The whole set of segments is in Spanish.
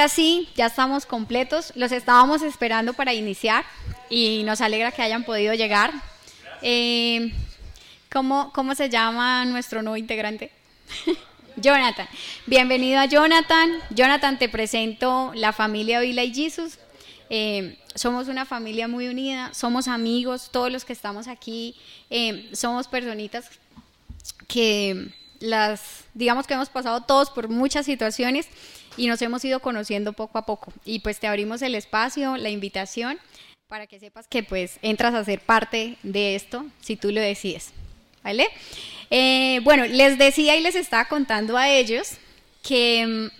ahora sí, ya estamos completos. Los estábamos esperando para iniciar y nos alegra que hayan podido llegar. ¿Cómo se llama nuestro nuevo integrante? Jonathan. Bienvenido a Jonathan. Jonathan, te presento la familia Vila y Jesus. Somos una familia muy unida, somos amigos, todos los que estamos aquí, somos personitas que digamos que hemos pasado todos por muchas situaciones y nos hemos ido conociendo poco a poco, y pues te abrimos el espacio, la invitación, para que sepas que pues entras a ser parte de esto si tú lo decides, ¿vale? Bueno, les decía y les estaba contando a ellos que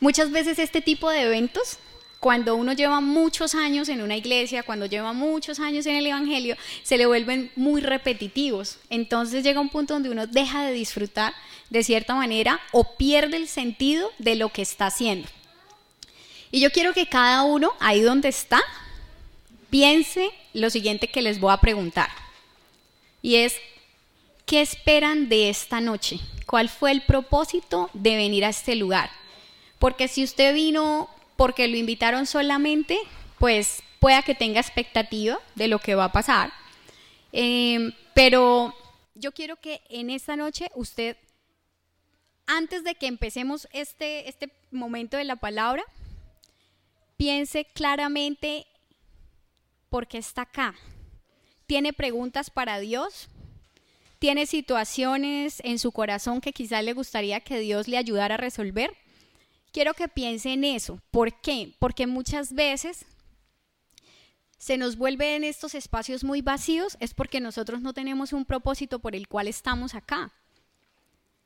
muchas veces este tipo de eventos, cuando uno lleva muchos años en una iglesia, cuando lleva muchos años en el evangelio, se le vuelven muy repetitivos. Entonces llega un punto donde uno deja de disfrutar de cierta manera o pierde el sentido de lo que está haciendo. Y yo quiero que cada uno, ahí donde está, piense lo siguiente que les voy a preguntar. Y es, ¿qué esperan de esta noche? ¿Cuál fue el propósito de venir a este lugar? Porque si usted vino porque lo invitaron solamente, pues pueda que tenga expectativa de lo que va a pasar. Pero yo quiero que en esta noche usted, antes de que empecemos este momento de la palabra, piense claramente por qué está acá. ¿Tiene preguntas para Dios? ¿Tiene situaciones en su corazón que quizás le gustaría que Dios le ayudara a resolver? Quiero que piensen eso. ¿Por qué? Porque muchas veces se nos vuelven estos espacios muy vacíos, es porque nosotros no tenemos un propósito por el cual estamos acá.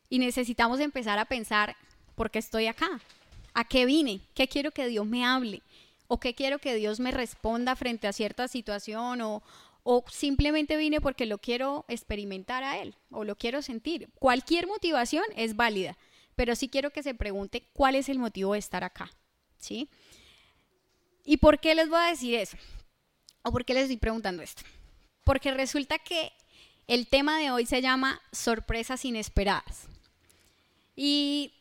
Y necesitamos empezar a pensar, ¿por qué estoy acá? ¿A qué vine? ¿Qué quiero que Dios me hable? ¿O qué quiero que Dios me responda frente a cierta situación? O simplemente vine porque lo quiero experimentar a Él, o lo quiero sentir. Cualquier motivación es válida. Pero sí quiero que se pregunte cuál es el motivo de estar acá, ¿sí? ¿Y por qué les voy a decir eso? ¿O por qué les estoy preguntando esto? Porque resulta que el tema de hoy se llama Sorpresas Inesperadas. Y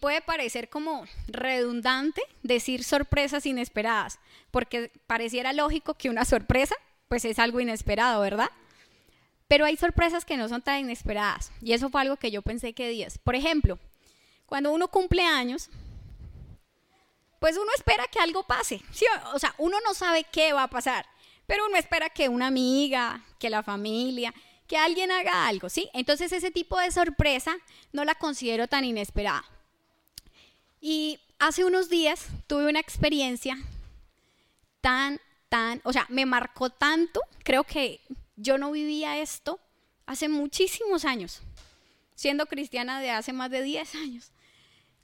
puede parecer como redundante decir sorpresas inesperadas, porque pareciera lógico que una sorpresa, pues es algo inesperado, ¿verdad? Pero hay sorpresas que no son tan inesperadas, y eso fue algo que yo pensé que días. Por ejemplo, cuando uno cumple años, pues uno espera que algo pase, ¿sí? O sea, uno no sabe qué va a pasar, pero uno espera que una amiga, que la familia, que alguien haga algo, ¿sí? Entonces ese tipo de sorpresa no la considero tan inesperada. Y hace unos días tuve una experiencia o sea, me marcó tanto, creo que yo no vivía esto hace muchísimos años, siendo cristiana de hace más de 10 años.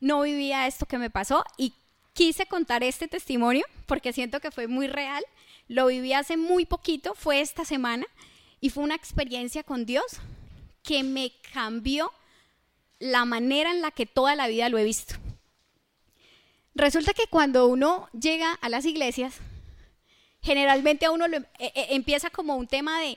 No vivía esto que me pasó y quise contar este testimonio porque siento que fue muy real. Lo viví hace muy poquito, fue esta semana, y fue una experiencia con Dios que me cambió la manera en la que toda la vida lo he visto. Resulta que cuando uno llega a las iglesias, generalmente a uno empieza como un tema de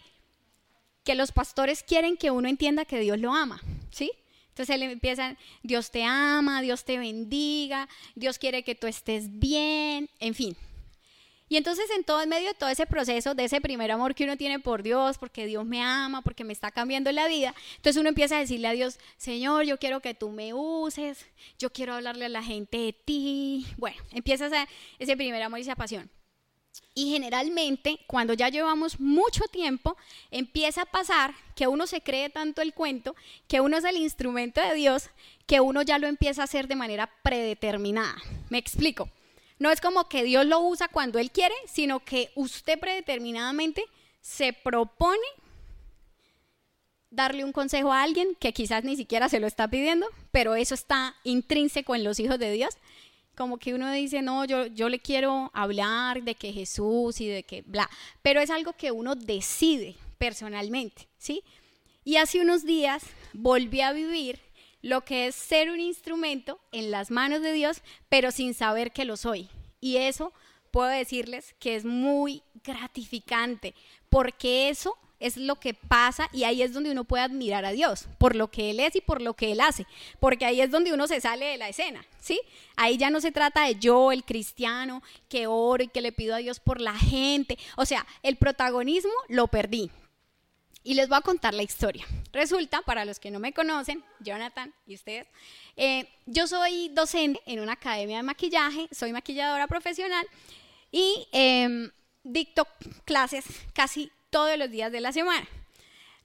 que los pastores quieren que uno entienda que Dios lo ama, ¿sí? Entonces le empiezan, Dios te ama, Dios te bendiga, Dios quiere que tú estés bien, en fin. Y entonces en medio de todo ese proceso, de ese primer amor que uno tiene por Dios, porque Dios me ama, porque me está cambiando la vida, entonces uno empieza a decirle a Dios, Señor, yo quiero que tú me uses, yo quiero hablarle a la gente de ti. Bueno, empieza ese primer amor y esa pasión. Y generalmente, cuando ya llevamos mucho tiempo, empieza a pasar que uno se cree tanto el cuento, que uno es el instrumento de Dios, que uno ya lo empieza a hacer de manera predeterminada. ¿Me explico? No es como que Dios lo usa cuando Él quiere, sino que usted predeterminadamente se propone darle un consejo a alguien que quizás ni siquiera se lo está pidiendo, pero eso está intrínseco en los hijos de Dios. Como que uno dice, no, yo le quiero hablar de que Jesús y de que bla, pero es algo que uno decide personalmente, ¿sí? Y hace unos días volví a vivir lo que es ser un instrumento en las manos de Dios, pero sin saber que lo soy. Y eso puedo decirles que es muy gratificante, porque eso es lo que pasa, y ahí es donde uno puede admirar a Dios por lo que Él es y por lo que Él hace, porque ahí es donde uno se sale de la escena, ¿sí? Ahí ya no se trata de yo, el cristiano, que oro y que le pido a Dios por la gente, o sea, el protagonismo lo perdí. Y les voy a contar la historia. Resulta, para los que no me conocen, Jonathan y ustedes, yo soy docente en una academia de maquillaje, soy maquilladora profesional y dicto clases casi todos los días de la semana.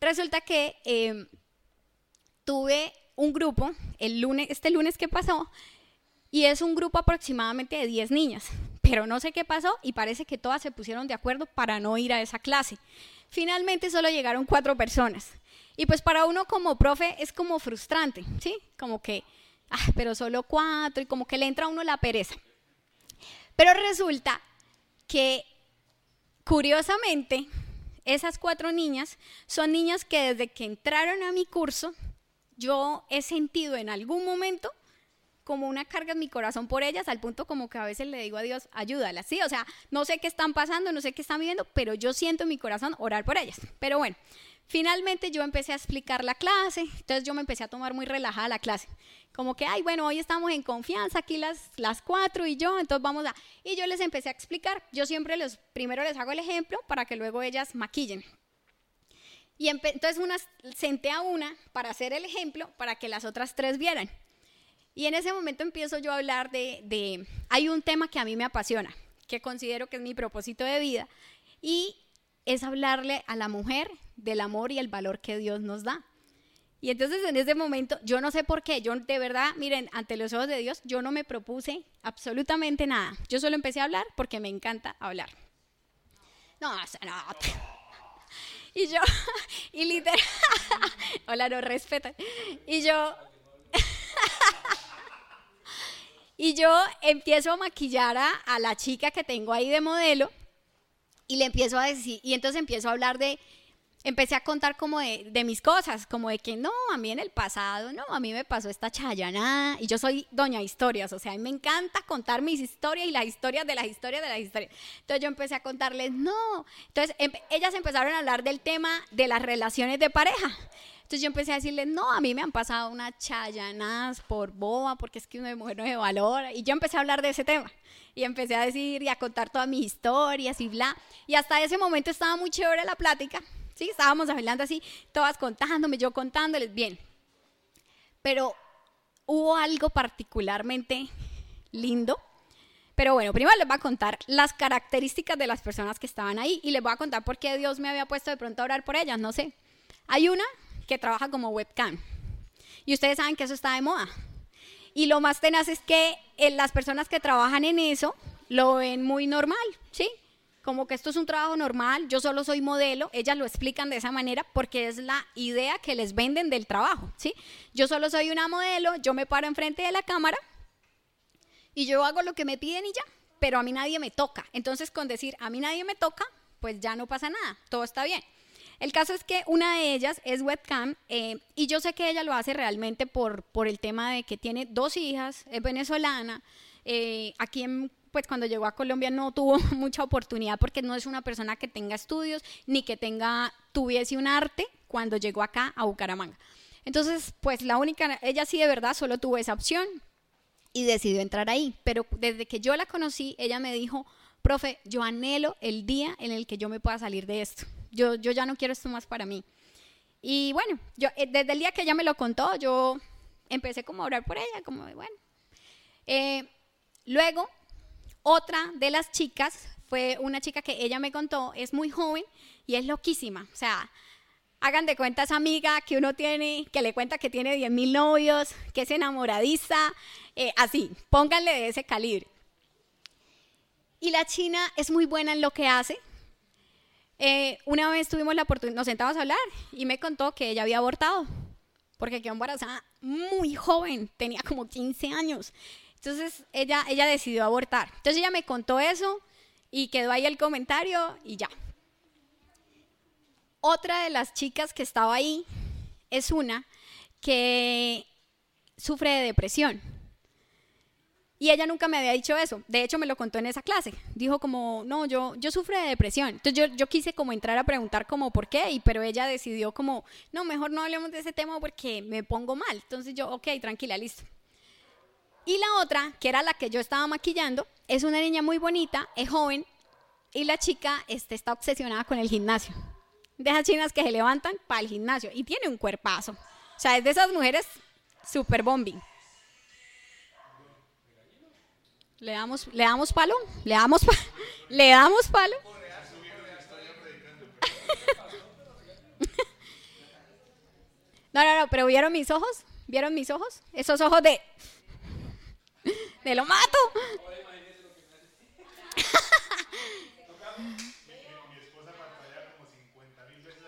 Resulta que tuve un grupo este lunes que pasó, y es un grupo aproximadamente de 10 niñas, pero no sé qué pasó y parece que todas se pusieron de acuerdo para no ir a esa clase. Finalmente solo llegaron 4 personas, y pues para uno como profe es como frustrante, ¿sí? Como que, pero solo 4, y como que le entra a uno la pereza. Pero resulta que, curiosamente, esas 4 niñas son niñas que desde que entraron a mi curso, yo he sentido en algún momento como una carga en mi corazón por ellas, al punto como que a veces le digo a Dios, ayúdalas, ¿sí? O sea, no sé qué están pasando, no sé qué están viviendo, pero yo siento en mi corazón orar por ellas. Pero bueno, finalmente yo empecé a explicar la clase, entonces yo me empecé a tomar muy relajada la clase, como que, hoy estamos en confianza, aquí las 4 y yo, entonces y yo les empecé a explicar, yo siempre primero les hago el ejemplo para que luego ellas maquillen. Y entonces senté a una para hacer el ejemplo, para que las otras 3 vieran. Y en ese momento empiezo yo a hablar de hay un tema que a mí me apasiona, que considero que es mi propósito de vida, y es hablarle a la mujer del amor y el valor que Dios nos da. Y entonces en ese momento, yo no sé por qué, yo de verdad, miren, ante los ojos de Dios, yo no me propuse absolutamente nada. Yo solo empecé a hablar porque me encanta hablar. Y yo, y literal, hola, no respetan. Y yo... Y yo empiezo a maquillar a la chica que tengo ahí de modelo, y le empiezo a decir, y entonces empiezo a hablar empecé a contar como de mis cosas, como de que no, a mí en el pasado, no, a mí me pasó esta chayanada, y yo soy doña historias, o sea, a mí me encanta contar mis historias y las historias de las historias de las historias. Entonces yo empecé a contarles, ellas empezaron a hablar del tema de las relaciones de pareja. Entonces yo empecé a decirles, no, a mí me han pasado unas chayanadas por boba, porque es que una mujer no se valora. Y yo empecé a hablar de ese tema. Y empecé a decir y a contar todas mis historias y bla. Y hasta ese momento estaba muy chévere la plática, ¿sí? Estábamos hablando así, todas contándome, yo contándoles, bien. Pero hubo algo particularmente lindo. Pero bueno, primero les voy a contar las características de las personas que estaban ahí. Y les voy a contar por qué Dios me había puesto de pronto a orar por ellas, no sé. Hay una que trabaja como webcam, y ustedes saben que eso está de moda, y lo más tenaz es que las personas que trabajan en eso lo ven muy normal, ¿sí? Como que esto es un trabajo normal, yo solo soy modelo, ellas lo explican de esa manera porque es la idea que les venden del trabajo, ¿sí? Yo solo soy una modelo, yo me paro enfrente de la cámara y yo hago lo que me piden y ya, pero a mí nadie me toca. Entonces con decir a mí nadie me toca, pues ya no pasa nada, todo está bien. El caso es que una de ellas es webcam, y yo sé que ella lo hace realmente por el tema de que tiene 2 hijas, es venezolana, aquí pues cuando llegó a Colombia no tuvo mucha oportunidad porque no es una persona que tenga estudios ni que tuviese un arte cuando llegó acá a Bucaramanga. Entonces pues ella sí de verdad solo tuvo esa opción y decidió entrar ahí, pero desde que yo la conocí ella me dijo, profe, yo anhelo el día en el que yo me pueda salir de esto. Yo ya no quiero esto más para mí. Y bueno, yo desde el día que ella me lo contó, yo empecé como a orar por ella, como bueno. Luego, otra de las chicas, fue una chica que ella me contó, es muy joven y es loquísima. O sea, hagan de cuenta esa amiga que uno tiene, que le cuenta que tiene 10.000 novios, que es enamoradiza, así, pónganle de ese calibre. Y la china es muy buena en lo que hace. Una vez tuvimos la oportunidad, nos sentamos a hablar y me contó que ella había abortado porque quedó embarazada muy joven, tenía como 15 años, entonces ella decidió abortar, entonces ella me contó eso y quedó ahí el comentario y ya. Otra de las chicas que estaba ahí es una que sufre de depresión Y ella nunca me había dicho eso. De hecho, me lo contó en esa clase. Dijo como, no, yo sufro de depresión. Entonces yo quise como entrar a preguntar como por qué, pero ella decidió como, no, mejor no hablemos de ese tema porque me pongo mal. Entonces yo, ok, tranquila, listo. Y la otra, que era la que yo estaba maquillando, es una niña muy bonita, es joven, y la chica está obsesionada con el gimnasio. De esas chinas que se levantan para el gimnasio, y tiene un cuerpazo. O sea, es de esas mujeres super bombing. ¿Le damos palo? ¿Le damos palo? No, pero ¿vieron mis ojos? ¿Vieron mis ojos? Esos ojos de... ¡Me lo mato! Mi esposa parpadea como 50.000 veces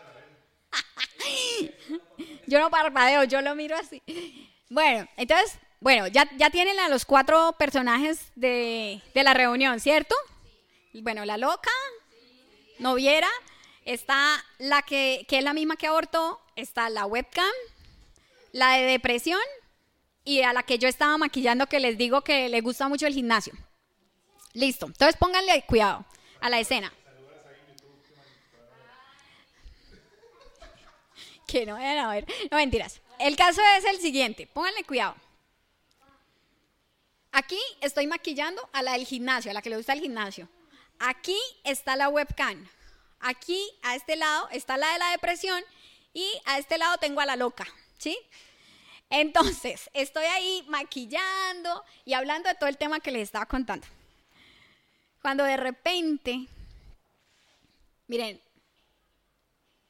a la vez. Yo no parpadeo, yo lo miro así. Bueno, entonces... Bueno, ya tienen a los 4 personajes de la reunión, ¿cierto? Sí. Bueno, la loca, sí. Noviera, está la que es la misma que abortó, está la webcam, la de depresión y a la que yo estaba maquillando que les digo que le gusta mucho el gimnasio. Listo, entonces pónganle cuidado a la escena. Que no vayan a ver, no mentiras. El caso es el siguiente, pónganle cuidado. Aquí estoy maquillando a la del gimnasio, a la que le gusta el gimnasio. Aquí está la webcam. Aquí, a este lado, está la de la depresión y a este lado tengo a la loca, ¿sí? Entonces, estoy ahí maquillando y hablando de todo el tema que les estaba contando. Cuando de repente, miren,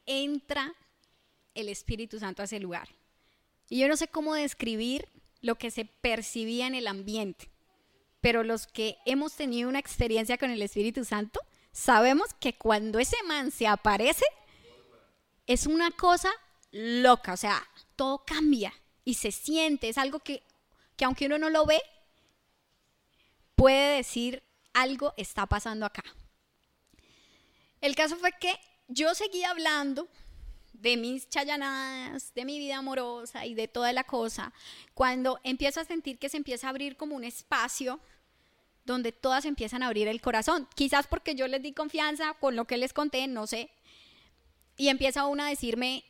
entra el Espíritu Santo a ese lugar. Y yo no sé cómo describir lo que se percibía en el ambiente, pero los que hemos tenido una experiencia con el Espíritu Santo sabemos que cuando ese man se aparece es una cosa loca, o sea, todo cambia y se siente, es algo que aunque uno no lo ve puede decir algo está pasando acá. El caso fue que yo seguía hablando de mis chayanadas, de mi vida amorosa y de toda la cosa, cuando empiezo a sentir que se empieza a abrir como un espacio donde todas empiezan a abrir el corazón, quizás porque yo les di confianza con lo que les conté, no sé, y empieza una a decirme,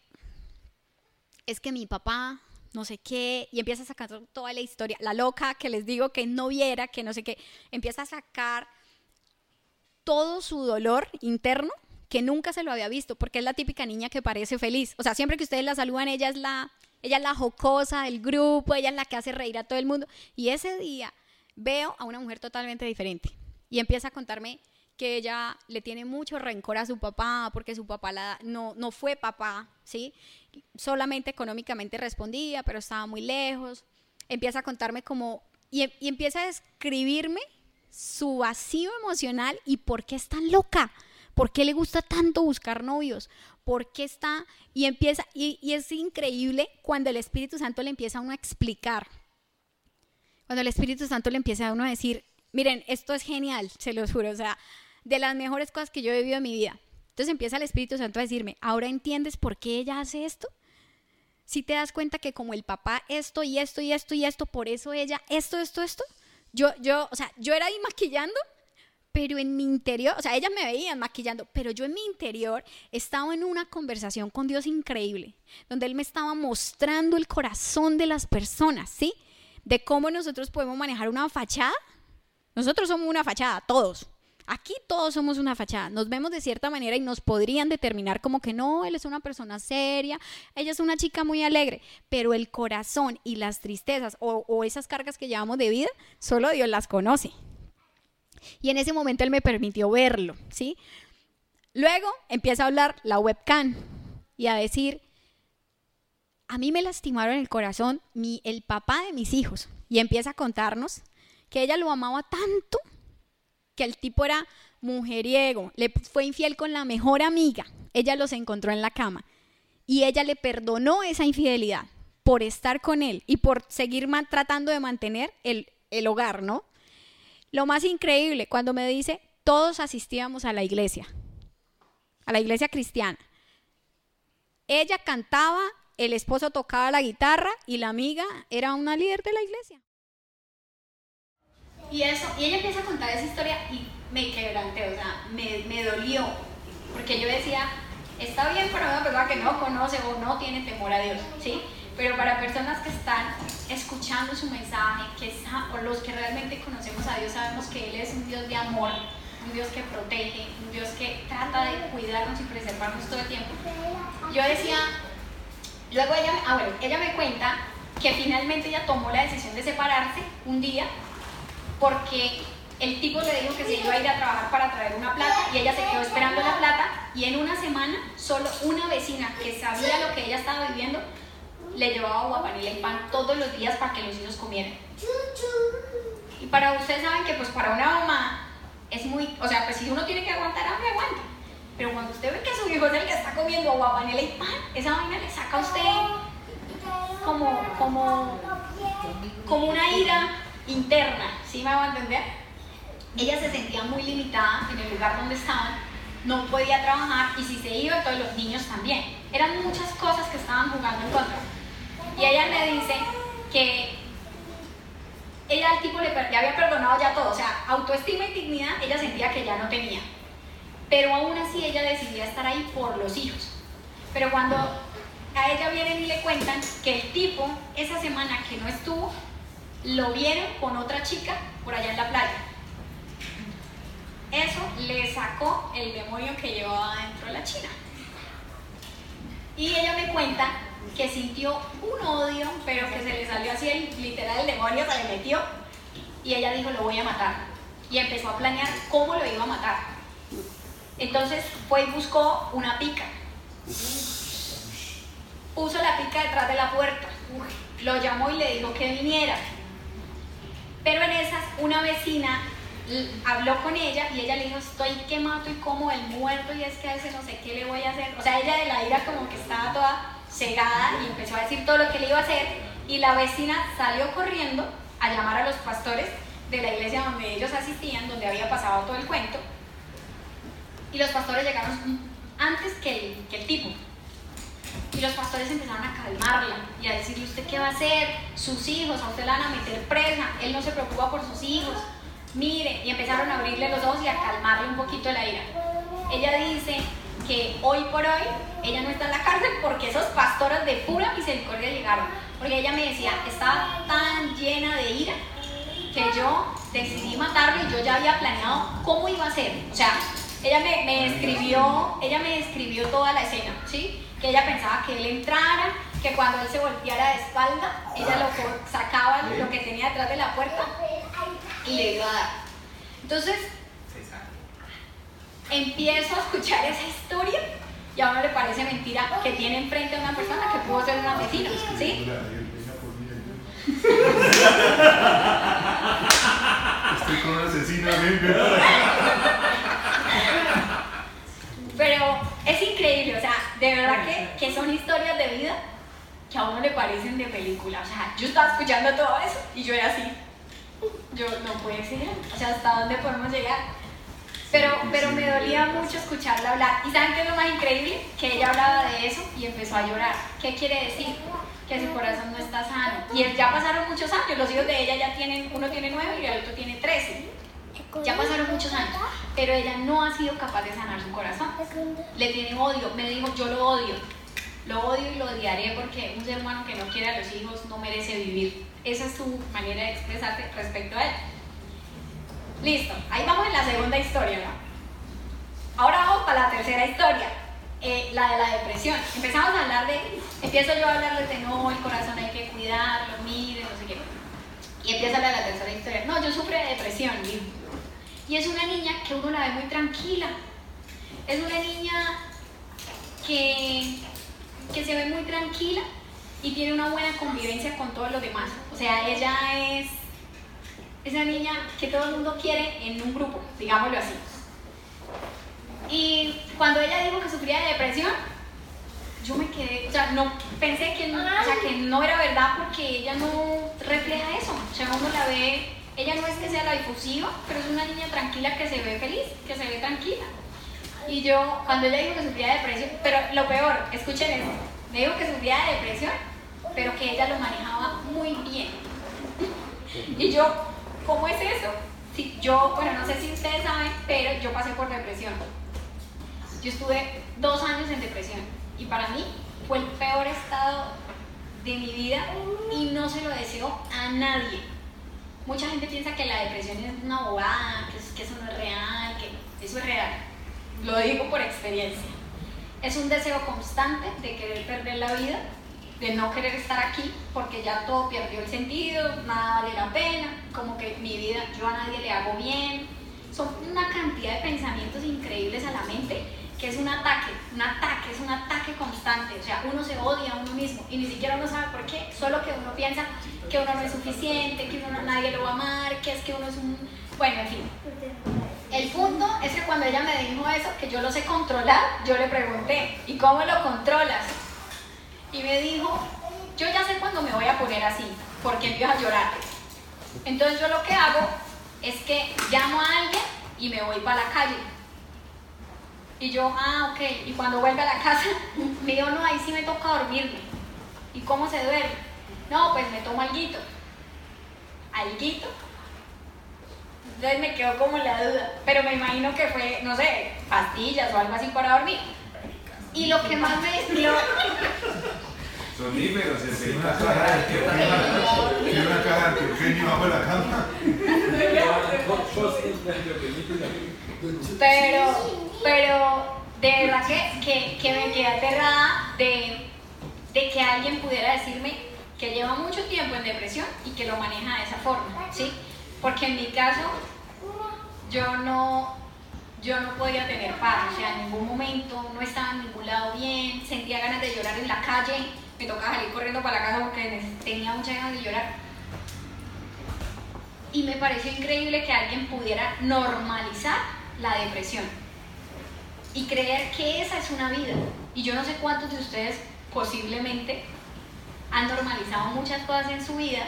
es que mi papá, no sé qué, y empieza a sacar toda la historia, la loca que les digo que no viera, que no sé qué, empieza a sacar todo su dolor interno, que nunca se lo había visto, porque es la típica niña que parece feliz. O sea, siempre que ustedes la saludan, ella es la jocosa del grupo, ella es la que hace reír a todo el mundo. Y ese día veo a una mujer totalmente diferente. Y empieza a contarme que ella le tiene mucho rencor a su papá, porque su papá no fue papá, ¿sí? Solamente económicamente respondía, pero estaba muy lejos. Empieza a contarme como... Y empieza a describirme su vacío emocional y por qué es tan loca. ¿Por qué le gusta tanto buscar novios? ¿Por qué está? Y empieza, y es increíble cuando el Espíritu Santo le empieza a uno a explicar. Cuando el Espíritu Santo le empieza a uno a decir, miren, esto es genial, se los juro, o sea, de las mejores cosas que yo he vivido en mi vida. Entonces empieza el Espíritu Santo a decirme, ¿ahora entiendes por qué ella hace esto? ¿Sí te das cuenta que como el papá esto y esto y esto y esto, por eso ella esto? Yo era ahí maquillando, pero en mi interior, o sea, ellas me veían maquillando, pero yo en mi interior estaba en una conversación con Dios increíble, donde Él me estaba mostrando el corazón de las personas, ¿sí? De cómo nosotros podemos manejar una fachada. Nosotros somos una fachada, todos. Aquí todos somos una fachada. Nos vemos de cierta manera y nos podrían determinar como que no, él es una persona seria, ella es una chica muy alegre, pero el corazón y las tristezas o esas cargas que llevamos de vida, solo Dios las conoce. Y en ese momento él me permitió verlo, ¿sí? Luego empieza a hablar la webcam y a decir, a mí me lastimaron el corazón el papá de mis hijos. Y empieza a contarnos que ella lo amaba tanto que el tipo era mujeriego, le fue infiel con la mejor amiga. Ella los encontró en la cama y ella le perdonó esa infidelidad por estar con él y por seguir tratando de mantener el hogar, ¿no? Lo más increíble, cuando me dice, todos asistíamos a la iglesia cristiana. Ella cantaba, el esposo tocaba la guitarra y la amiga era una líder de la iglesia. Y ella empieza a contar esa historia y me quebranté, o sea, me dolió, porque yo decía, está bien para una persona que no conoce o no tiene temor a Dios, ¿sí? Pero para personas que están escuchando su mensaje, o los que realmente conocemos a Dios, sabemos que Él es un Dios de amor, un Dios que protege, un Dios que trata de cuidarnos y preservarnos todo el tiempo. Yo decía, luego ella me cuenta que finalmente ella tomó la decisión de separarse un día porque el tipo le dijo que se iba a ir a trabajar para traer una plata y ella se quedó esperando la plata y en una semana solo una vecina que sabía lo que ella estaba viviendo le llevaba agua, panela y pan todos los días para que los hijos comieran. Y para ustedes saben que pues para una mamá es muy, o sea, pues si uno tiene que aguantar hambre, aguanta. Pero cuando usted ve que su hijo es el que está comiendo agua, panela y pan, esa vaina le saca a usted como una ira interna, ¿sí me va a entender? Ella se sentía muy limitada en el lugar donde estaban, no podía trabajar y si se iba, entonces los niños también. Eran muchas cosas que estaban jugando en contra. Y ella me dice que ella al tipo le había perdonado ya todo, o sea, autoestima y dignidad ella sentía que ya no tenía. Pero aún así ella decidía estar ahí por los hijos. Pero cuando a ella vienen y le cuentan que el tipo, esa semana que no estuvo, lo vieron con otra chica por allá en la playa. Eso le sacó el demonio que llevaba dentro de la china. Y ella me cuenta que sintió un odio, pero que se le salió así literal el demonio, se le metió. Y ella dijo, lo voy a matar. Y empezó a planear cómo lo iba a matar. Entonces fue y buscó una pica. Puso la pica detrás de la puerta. Lo llamó y le dijo que viniera. Pero en esas, una vecina habló con ella y ella le dijo, estoy quemado y como el muerto y es que a veces no sé qué le voy a hacer. O sea, ella de la ira como que estaba toda cegada y empezó a decir todo lo que le iba a hacer y la vecina salió corriendo a llamar a los pastores de la iglesia donde ellos asistían, donde había pasado todo el cuento. Y los pastores llegaron antes que el tipo. Y los pastores empezaron a calmarla y a decirle, ¿usted qué va a hacer? Sus hijos, a usted la van a meter presa, él no se preocupa por sus hijos, mire. Y empezaron a abrirle los ojos y a calmarle un poquito la ira. Ella dice que hoy por hoy ella no está en la cárcel porque esos pastores de pura misericordia llegaron. Porque ella me decía, estaba tan llena de ira que yo decidí matarlo y yo ya había planeado cómo iba a ser. O sea, ella me describió toda la escena, ¿sí? Que ella pensaba que él entrara, que cuando él se volteara de espalda, ella lo sacaba lo que tenía detrás de la puerta y le iba a dar. Entonces, empiezo a escuchar esa historia y a uno le parece mentira que tiene enfrente a una persona que pudo ser un asesino, ¿sí? Estoy con un asesino, pero es increíble, o sea, de verdad que son historias de vida que a uno le parecen de película. O sea, yo estaba escuchando todo eso y yo era así. Yo, no puede ser, o sea, ¿hasta dónde podemos llegar? Pero me dolía mucho escucharla hablar. ¿Y saben qué es lo más increíble? Que ella hablaba de eso y empezó a llorar. ¿Qué quiere decir? Que su corazón no está sano. Y ya pasaron muchos años, los hijos de ella ya tienen, uno tiene 9 y el otro tiene 13. Ya pasaron muchos años, pero ella no ha sido capaz de sanar su corazón. Le tiene odio, me dijo, yo lo odio y lo odiaré porque un ser humano que no quiere a los hijos no merece vivir. Esa es su manera de expresarse respecto a él. Listo, ahí vamos en la segunda historia, ¿no? Ahora vamos para la tercera historia, la de la depresión. Empezamos a hablar de, empiezo yo a hablarles de no, el corazón hay que cuidarlo, mire, no sé qué. Y empieza a hablar de la tercera historia. No, yo sufro de depresión, dijo. Y es una niña que uno la ve muy tranquila, es una niña que se ve muy tranquila y tiene una buena convivencia con todos los demás. O sea, ella es esa niña que todo el mundo quiere en un grupo, digámoslo así. Y cuando ella dijo que sufría de depresión, yo me quedé, o sea, no, pensé que no, o sea, que no era verdad porque ella no refleja eso. O sea, uno la ve. Ella no es que sea la difusiva, pero es una niña tranquila que se ve feliz, que se ve tranquila. Y yo, cuando ella dijo que sufría de depresión, pero lo peor, escuchen esto, me dijo que sufría de depresión, pero que ella lo manejaba muy bien. Y yo, ¿Cómo es eso? Si yo, bueno, no sé si ustedes saben, pero yo pasé por depresión. Yo estuve 2 años en depresión y para mí fue el peor estado de mi vida y no se lo deseo a nadie. Mucha gente piensa que la depresión es una bobada, que eso no es real, que eso es real. Lo digo por experiencia. Es un deseo constante de querer perder la vida, de no querer estar aquí, porque ya todo perdió el sentido, nada vale la pena, como que mi vida, yo a nadie le hago bien. Son una cantidad de pensamientos increíbles a la mente, que es un ataque constante. O sea, uno se odia a uno mismo y ni siquiera uno sabe por qué, solo que uno piensa que uno no es suficiente, que uno nadie lo va a amar, que es que uno es un... Bueno, en fin. El punto es que cuando ella me dijo eso, que yo lo sé controlar, yo le pregunté, ¿y cómo lo controlas? Y me dijo, yo ya sé cuándo me voy a poner así, porque empiezo a llorar. Entonces yo lo que hago es que llamo a alguien y me voy para la calle. Y yo, ok. Y cuando vuelve a la casa, me dijo, no, ahí sí me toca dormirme. ¿Y cómo se duerme? No, pues me tomo alguito. ¿Alguito? Entonces me quedó como la duda, pero me imagino que fue, no sé, pastillas o algo así para dormir. Y lo que más me desvió... Soníferos, en una caja de arqueoquenio. En una caja de arqueoquenio bajo la cama. Pero de verdad que me quedé aterrada de que alguien pudiera decirme que lleva mucho tiempo en depresión y que lo maneja de esa forma, ¿sí? Porque en mi caso, yo no podía tener paz, o sea, en ningún momento, no estaba en ningún lado bien, sentía ganas de llorar en la calle, me tocaba salir corriendo para la casa porque tenía muchas ganas de llorar. Y me pareció increíble que alguien pudiera normalizar la depresión y creer que esa es una vida. Y yo no sé cuántos de ustedes posiblemente han normalizado muchas cosas en su vida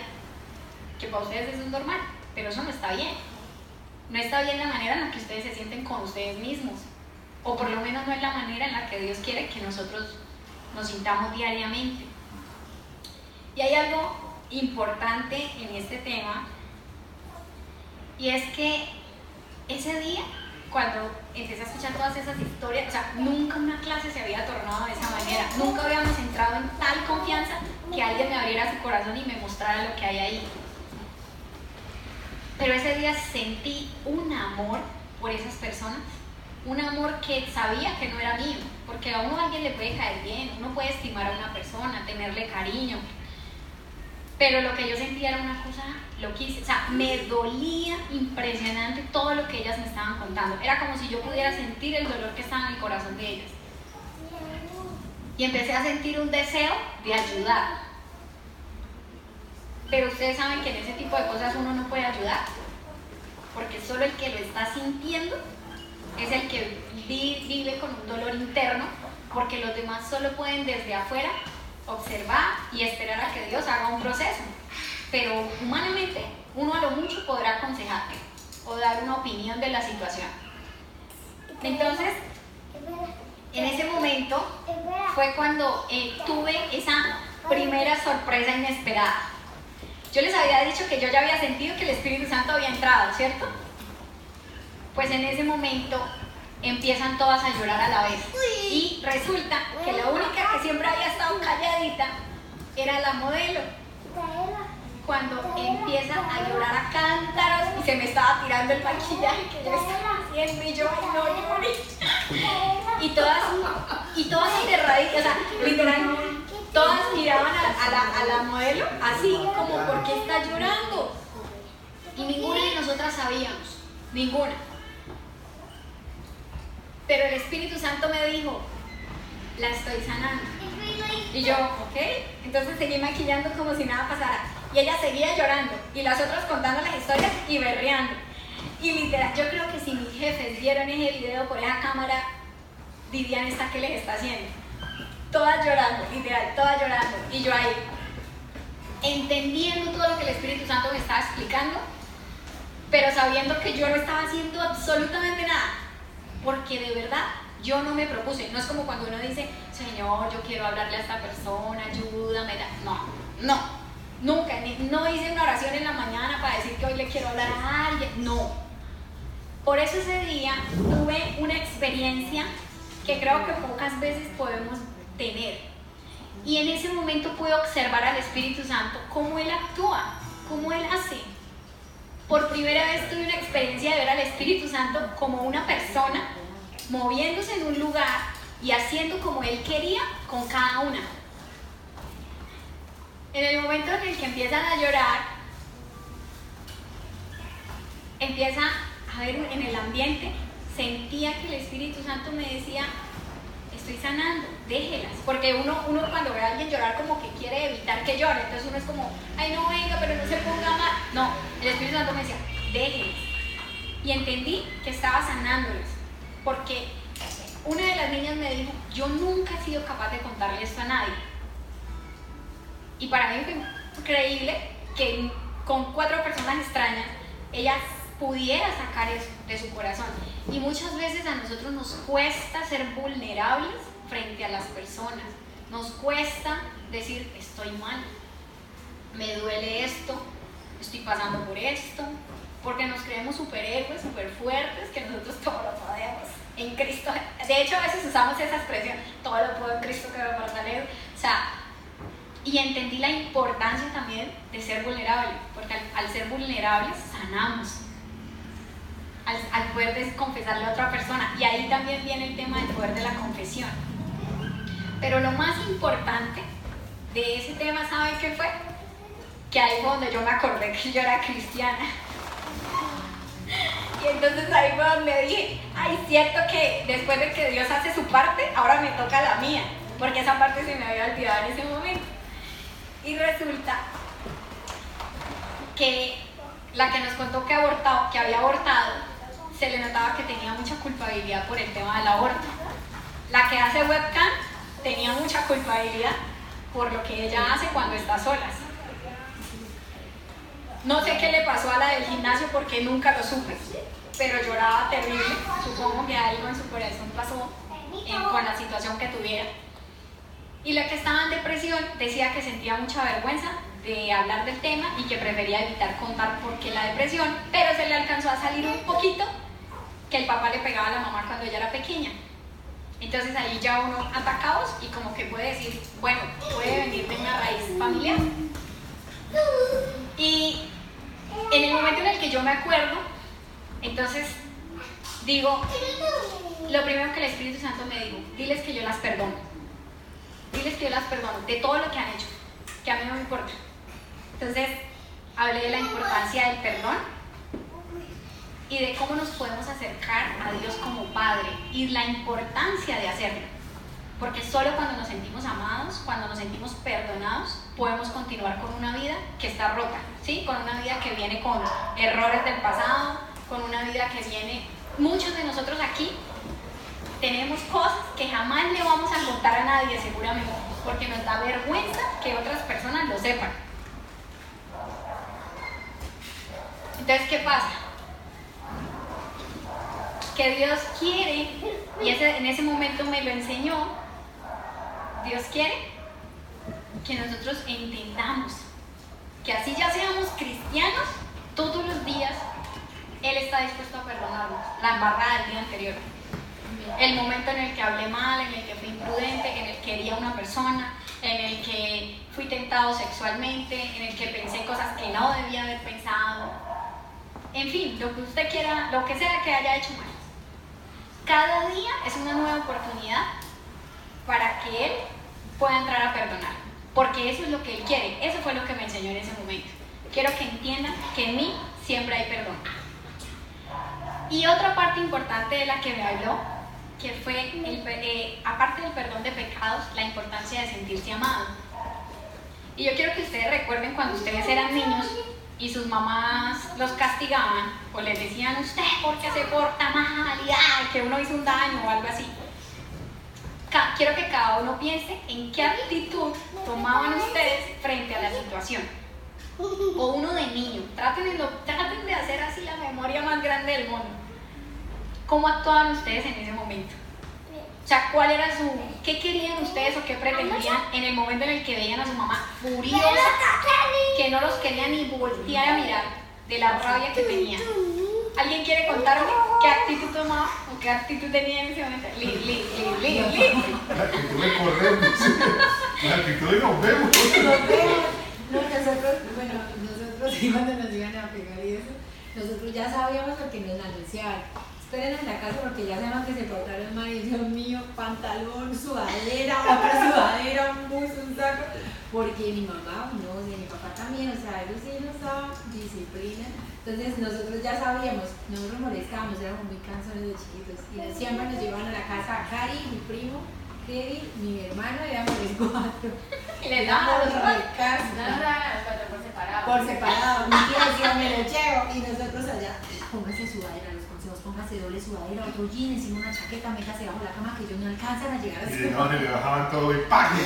que para ustedes eso es normal, pero eso no está bien. No está bien la manera en la que ustedes se sienten con ustedes mismos, o por lo menos no es la manera en la que Dios quiere que nosotros nos sintamos diariamente. Y hay algo importante en este tema, y es que ese día, cuando empecé a escuchar todas esas historias, o sea, nunca una clase se había tornado de esa manera, nunca habíamos entrado en tal confianza que alguien me abriera su corazón y me mostrara lo que hay ahí. Pero ese día sentí un amor por esas personas, un amor que sabía que no era mío, porque a uno a alguien le puede caer bien, uno puede estimar a una persona, tenerle cariño, pero lo que yo sentía era una cosa loquísima, o sea, me dolía impresionante todo lo que ellas me estaban contando, era como si yo pudiera sentir el dolor que estaba en el corazón de ellas. Y empecé a sentir un deseo de ayudar. Pero ustedes saben que en ese tipo de cosas uno no puede ayudar, porque solo el que lo está sintiendo es el que vive con un dolor interno, porque los demás solo pueden desde afuera observar y esperar a que Dios haga un proceso. Pero humanamente uno a lo mucho podrá aconsejar o dar una opinión de la situación. Entonces, en ese momento fue cuando tuve esa primera sorpresa inesperada. Yo les había dicho que yo ya había sentido que el Espíritu Santo había entrado, ¿cierto? Pues en ese momento empiezan todas a llorar a la vez. Y resulta que la única que siempre había estado calladita era la modelo. Cuando empiezan a llorar a cántaros y se me estaba tirando el maquillaje que yo estaba haciendo y yo, ay no, lloré. Y todas aterraditas, o sea, literalmente. Todas miraban a la modelo así como, ¿por qué está llorando? Y ninguna de nosotras sabíamos, ninguna. Pero el Espíritu Santo me dijo, la estoy sanando. Y yo, ok, entonces seguí maquillando como si nada pasara. Y ella seguía llorando, y las otras contando las historias y berreando. Y literal, yo creo que si mis jefes vieron ese video por esa cámara, dirían, ¿esta qué les está haciendo? Todas llorando, literal, todas llorando, y yo ahí, entendiendo todo lo que el Espíritu Santo me estaba explicando, pero sabiendo que yo no estaba haciendo absolutamente nada, porque de verdad yo no me propuse. No es como cuando uno dice, Señor, yo quiero hablarle a esta persona, ayúdame, no, Nunca, no hice una oración en la mañana para decir que hoy le quiero hablar a alguien, no. Por eso ese día tuve una experiencia que creo que pocas veces podemos tener. Y en ese momento pude observar al Espíritu Santo, cómo Él actúa, cómo Él hace. Por primera vez tuve una experiencia de ver al Espíritu Santo como una persona moviéndose en un lugar y haciendo como Él quería con cada una. En el momento en el que empiezan a llorar, empieza a ver en el ambiente, sentía que el Espíritu Santo me decía, estoy sanando, déjelas. Porque uno cuando ve a alguien llorar como que quiere evitar que llore, entonces uno es como, ay no venga, pero no se ponga mal. No, el Espíritu Santo me decía, déjelas. Y entendí que estaba sanándolas, porque una de las niñas me dijo, yo nunca he sido capaz de contarle esto a nadie. Y para mí fue increíble que con 4 personas extrañas ella pudiera sacar eso de su corazón. Y muchas veces a nosotros nos cuesta ser vulnerables frente a las personas. Nos cuesta decir, estoy mal, me duele esto, estoy pasando por esto, porque nos creemos superhéroes, superfuertes, que nosotros todo lo podemos en Cristo. De hecho, a veces usamos esa expresión, todo lo puedo en Cristo que me fortalece. O sea, y entendí la importancia también de ser vulnerable, porque al ser vulnerables sanamos, al poder confesarle a otra persona, y ahí también viene el tema del poder de la confesión. Pero lo más importante de ese tema, ¿saben qué fue? Que ahí fue donde yo me acordé que yo era cristiana, y entonces ahí fue donde dije, ay, cierto que después de que Dios hace su parte, ahora me toca la mía, porque esa parte se me había olvidado en ese momento. Y resulta que la que nos contó que había abortado, se le notaba que tenía mucha culpabilidad por el tema del aborto. La que hace webcam tenía mucha culpabilidad por lo que ella hace cuando está sola. No sé qué le pasó a la del gimnasio porque nunca lo supe, pero lloraba terrible. Supongo que algo en su corazón pasó con la situación que tuviera. Y la que estaba en depresión decía que sentía mucha vergüenza de hablar del tema y que prefería evitar contar por qué la depresión, pero se le alcanzó a salir un poquito que el papá le pegaba a la mamá cuando ella era pequeña. Entonces ahí ya uno atacados y como que puede decir, bueno, puede venir de una raíz familiar. Y en el momento en el que yo me acuerdo, entonces digo, lo primero que el Espíritu Santo me dijo, diles que yo las perdono. Diles que yo las perdono de todo lo que han hecho, que a mí no me importa. Entonces, hablé de la importancia del perdón y de cómo nos podemos acercar a Dios como Padre y la importancia de hacerlo. Porque solo cuando nos sentimos amados, cuando nos sentimos perdonados, podemos continuar con una vida que está rota, ¿sí? Con una vida que viene con errores del pasado, con una vida que viene... Muchos de nosotros aquí tenemos cosas que jamás le vamos a contar a nadie seguramente, porque nos da vergüenza que otras personas lo sepan. Entonces, ¿qué pasa? Que Dios quiere, y en ese momento me lo enseñó, Dios quiere que nosotros entendamos que así ya seamos cristianos, todos los días Él está dispuesto a perdonarnos la embarrada del día anterior. El momento en el que hablé mal, en el que fui imprudente, en el que herí a una persona, en el que fui tentado sexualmente, en el que pensé cosas que no debía haber pensado. En fin, lo que usted quiera, lo que sea que haya hecho mal. Cada día es una nueva oportunidad para que Él pueda entrar a perdonar, porque eso es lo que Él quiere. Eso fue lo que me enseñó en ese momento. Quiero que entiendan que en mí siempre hay perdón. Y otra parte importante de la que me habló, que fue, aparte del perdón de pecados, la importancia de sentirse amado. Y yo quiero que ustedes recuerden cuando ustedes eran niños y sus mamás los castigaban o les decían, usted por qué se porta mal y ay, que uno hizo un daño o algo así. Quiero que cada uno piense en qué actitud tomaban ustedes frente a la situación. O uno de niño, traten de hacer así la memoria más grande del mundo. ¿Cómo actuaban ustedes en ese momento? sea, ¿cuál era su, qué querían ustedes o qué pretendían en el momento en el que veían a su mamá furiosa, que no los quería ni voltear a mirar de la rabia que tenía? ¿Alguien quiere contarme qué actitud tomaba o qué actitud tenía en ese momento? La actitud de corremos, la actitud de nos vemos. No, nosotros cuando nos iban a pegar y eso, nosotros ya sabíamos porque nos anunciaron. Esperen en la casa porque ya sabemos que se portaron mal. Y Dios mío, pantalón, sudadera, otra sudadera, un bus, un saco. Porque mi mamá, no, o sea, mi papá también, o sea, ellos sí nos daban disciplina. Entonces nosotros ya sabíamos, nosotros molestábamos, éramos muy cansones de chiquitos. Y siempre nos llevaban a la casa a Cari, mi primo, Kevin, mi hermano, éramos los cuatro. Y les daban los radicales. No nos daban a los cuatro por separado. Por separado, mi tío decía, me lo llevo. Y nosotros allá, póngase sudadera. Póngase doble sudadera, otro jean, encima una chaqueta, métase bajo la cama que ellos no alcanzan a llegar a su cama. Y le bajaban todo el paje.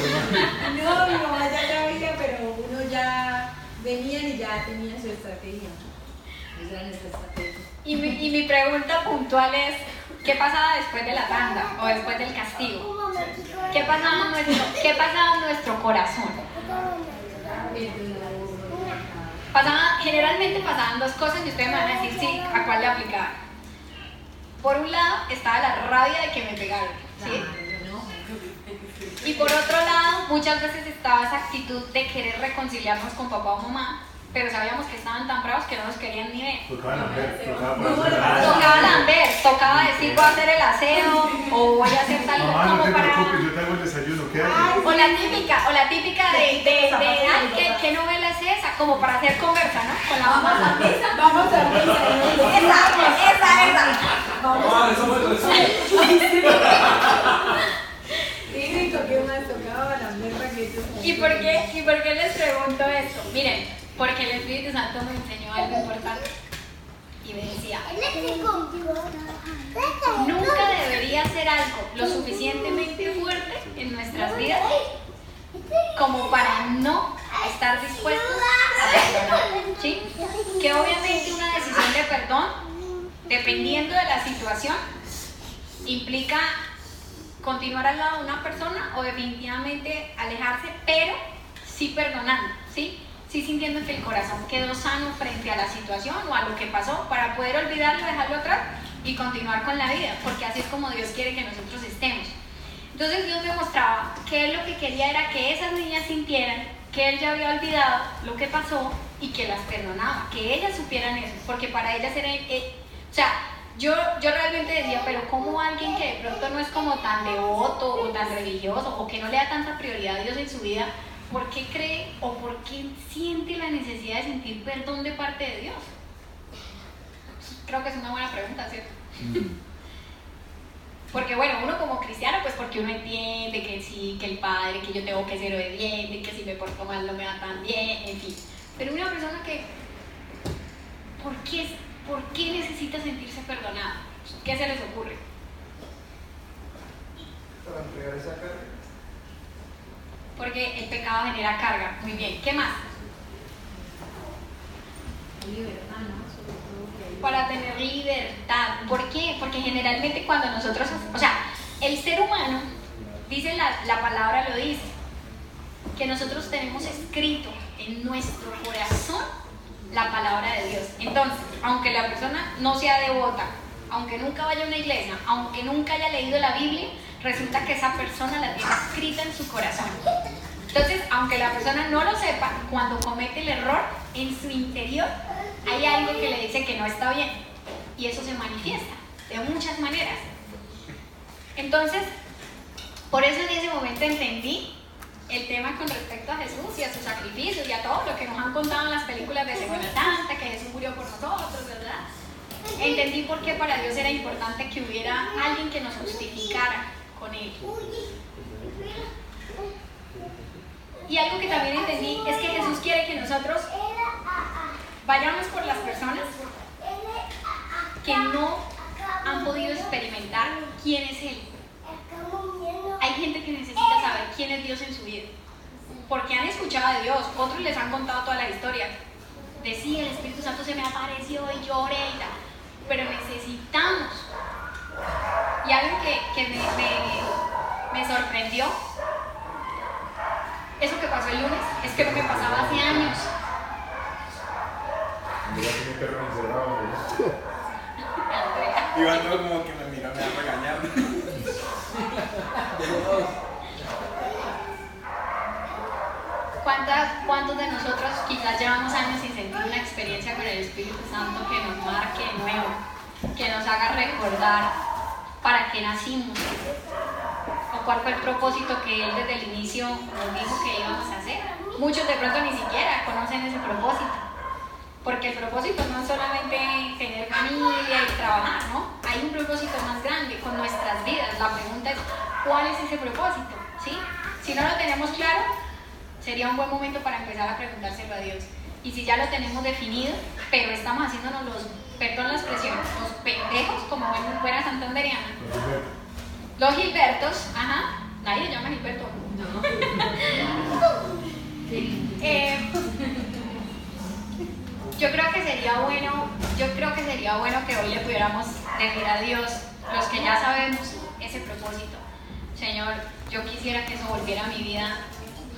No, mi mamá ya sabía, pero uno ya venían y ya tenía su estrategia. Esa era nuestra estrategia. Y mi pregunta puntual es, ¿qué pasaba después de la tanda o después del castigo? ¿Qué pasaba en nuestro corazón? Generalmente pasaban dos cosas y ustedes me van a decir sí, ¿a cuál le aplicaban? Por un lado estaba la rabia de que me pegaron, ¿sí? No. Y por otro lado, muchas veces estaba esa actitud de querer reconciliarnos con papá o mamá, pero sabíamos que estaban tan bravos que no nos querían ni ver. Tocaba decir, voy a hacer el aseo, o voy a hacer tal cosa como para... Mamá, no te preocupes, yo te hago el desayuno, ¿qué haces? O la típica de ¿qué novela es esa? Como para hacer conversa, ¿no? Con la mamá. Vamos a misa. No, eso fue lo que más tocaba la mierda que yo... ¿Y por qué les pregunto esto? Miren, porque el Espíritu Santo me enseñó algo importante. Y me decía, nunca debería ser algo lo suficientemente fuerte en nuestras vidas como para no estar dispuestos a perdonar, ¿sí? Que obviamente una decisión de perdón, dependiendo de la situación, implica continuar al lado de una persona o definitivamente alejarse, pero sí perdonando, ¿sí? Sí sintiendo que el corazón quedó sano frente a la situación o a lo que pasó para poder olvidarlo, dejarlo atrás y continuar con la vida, porque así es como Dios quiere que nosotros estemos. Entonces Dios me mostraba que Él lo que quería era que esas niñas sintieran que Él ya había olvidado lo que pasó y que las perdonaba, que ellas supieran eso, porque para ellas era... O sea, yo realmente decía, pero ¿cómo alguien que de pronto no es como tan devoto o tan religioso o que no le da tanta prioridad a Dios en su vida, por qué cree o por qué siente la necesidad de sentir perdón de parte de Dios? Creo que es una buena pregunta, ¿cierto? Porque bueno, uno como cristiano, pues porque uno entiende que sí, que el Padre, que yo tengo que ser obediente, que si me porto mal no me va tan bien, en fin. Pero una persona que... ¿Por qué necesita sentirse perdonado? ¿Qué se les ocurre? Para entregar esa carga. Porque el pecado genera carga. Muy bien. ¿Qué más? Libertad, ¿no? Para tener libertad. ¿Por qué? Porque generalmente cuando nosotros... O sea, el ser humano, dice la palabra, lo dice, que nosotros tenemos escrito en nuestro corazón la palabra de Dios. Entonces, aunque la persona no sea devota, aunque nunca vaya a una iglesia, aunque nunca haya leído la Biblia, resulta que esa persona la tiene escrita en su corazón. Entonces, aunque la persona no lo sepa, cuando comete el error, en su interior hay algo que le dice que no está bien. Y eso se manifiesta de muchas maneras. Entonces, por eso en ese momento entendí el tema con respecto a Jesús y a sus sacrificios y a todo lo que nos han contado en las películas de Semana Santa, que Jesús murió por nosotros, ¿verdad? Entendí por qué para Dios era importante que hubiera alguien que nos justificara con Él. Y algo que también entendí es que Jesús quiere que nosotros vayamos por las personas que no han podido experimentar quién es Él. Hay gente que necesita saber quién es Dios en su vida, porque han escuchado de Dios, otros les han contado toda la historia, de sí, el Espíritu Santo se me apareció y lloré y tal, pero necesitamos Y algo que me sorprendió, eso que pasó el lunes, es que no me pasaba hace años. Mira que mi perro me cerraba, ¿no? Iván todo como que me mira, me va a regañar. ¿Cuántos de nosotros quizás llevamos años sin sentir una experiencia con el Espíritu Santo que nos marque de nuevo, que nos haga recordar para qué nacimos? ¿O cuál fue el propósito que Él desde el inicio nos dijo que íbamos a hacer? Muchos de pronto ni siquiera conocen ese propósito, porque el propósito no es solamente tener familia y trabajar, ¿no? Hay un propósito más grande con nuestras vidas. La pregunta es, ¿cuál es ese propósito? ¿Sí? Si no lo tenemos claro, sería un buen momento para empezar a preguntárselo a Dios. Y si ya lo tenemos definido, pero estamos haciéndonos los pendejos, como buena santandereana. Los Gilbertos, ajá, nadie llama Gilberto. No. Yo creo que sería bueno que hoy le pudiéramos decir a Dios, los que ya sabemos ese propósito. Señor, yo quisiera que eso volviera a mi vida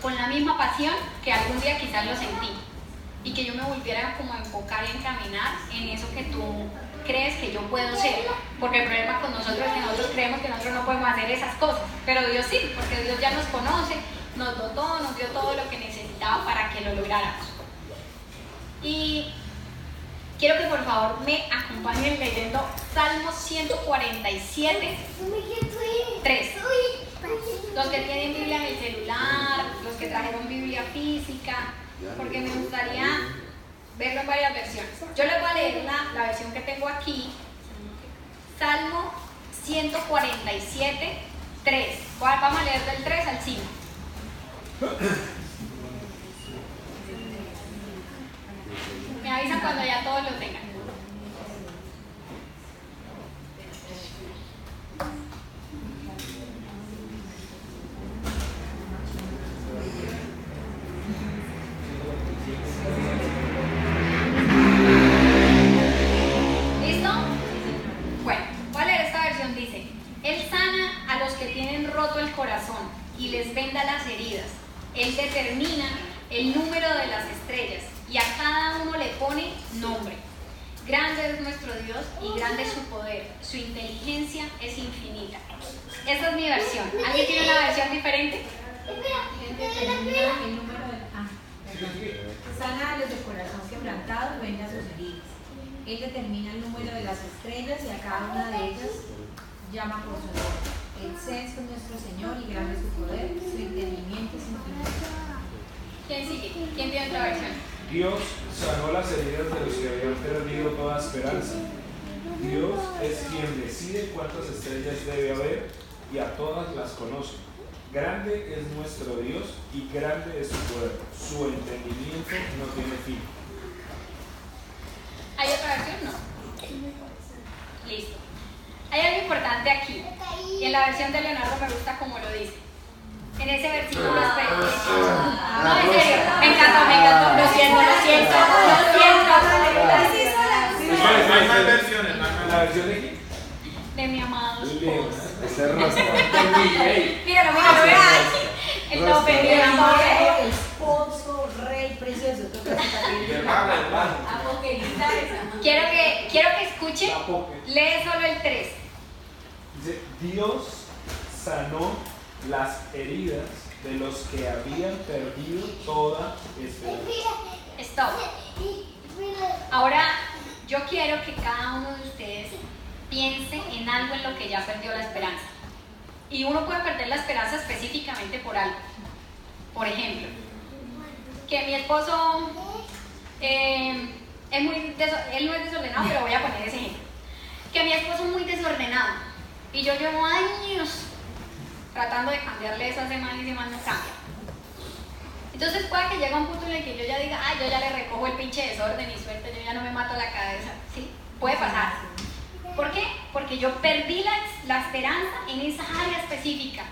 con la misma pasión que algún día quizás lo sentí, y que yo me volviera como a enfocar y encaminar en eso que tú crees que yo puedo ser, porque el problema con nosotros es que nosotros creemos que nosotros no podemos hacer esas cosas, pero Dios sí, porque Dios ya nos conoce, nos dio todo lo que necesitaba para que lo lográramos. Y quiero que por favor me acompañen leyendo Salmos 147, 3. Los que tienen Biblia en el celular, los que trajeron Biblia física, porque me gustaría verlo en varias versiones. Yo les voy a leer la versión que tengo aquí, Salmo 147, 3. Vamos a leer del 3 al 5. Me avisan cuando ya todos lo tengan. ¿Listo? Bueno, voy a leer esta versión. Dice: Él sana a los que tienen roto el corazón y les venda las heridas. Él determina el número de las estrellas y a cada uno le pone nombre. Grande es nuestro Dios y grande es su poder. Su inteligencia es infinita. Esta es mi versión. ¿Alguien tiene una versión diferente? El número de... Sana a los de corazón quebrantado, venda sus heridas. Él determina el número de las estrellas y a cada una de ellas llama por su nombre. El censo es nuestro Señor y grande es su poder. Su entendimiento es infinito. ¿Quién sigue? ¿Quién tiene otra versión? Dios sanó las heridas de los que habían perdido toda esperanza. Dios es quien decide cuántas estrellas debe haber y a todas las conoce. Grande es nuestro Dios y grande es su poder. Su entendimiento no tiene fin. ¿Hay otra versión? No. Listo. Hay algo importante aquí. Y en la versión de Leonardo me gusta como lo dice. En ese versículo no, en serio, me encantó, lo siento. ¿La versión de quién? De mi amado esposo. Ese es Rosa. Míralo, el esposo, rey precioso. Quiero que escuche, lee solo el 3. Dice, Dios sanó las heridas de los que habían perdido toda esperanza. Stop. Ahora, yo quiero que cada uno de ustedes piense en algo en lo que ya perdió la esperanza. Y uno puede perder la esperanza específicamente por algo. Por ejemplo, que mi esposo él no es desordenado, pero voy a poner ese ejemplo. Que mi esposo es muy desordenado y yo llevo años tratando de cambiarle eso hace mal y demás no cambia. Entonces puede que llegue un punto en el que yo ya diga, yo ya le recojo el pinche desorden y suelto, yo ya no me mato la cabeza. Sí, puede pasar. ¿Por qué? Porque yo perdí la esperanza en esa área específica,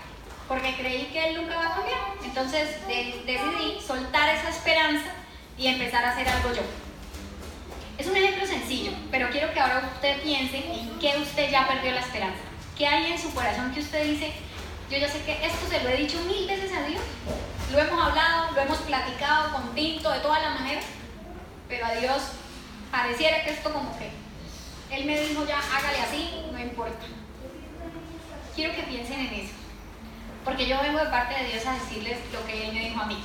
porque creí que él nunca va a cambiar. Entonces decidí soltar esa esperanza y empezar a hacer algo yo. Es un ejemplo sencillo, pero quiero que ahora usted piense en qué usted ya perdió la esperanza. ¿Qué hay en su corazón que usted dice? Yo ya sé que esto se lo he dicho 1000 veces a Dios, lo hemos hablado, lo hemos platicado con tinto, de todas las maneras, pero a Dios pareciera que esto como que Él me dijo ya, hágale así, no importa. Quiero que piensen en eso, porque yo vengo de parte de Dios a decirles lo que Él me dijo a mí,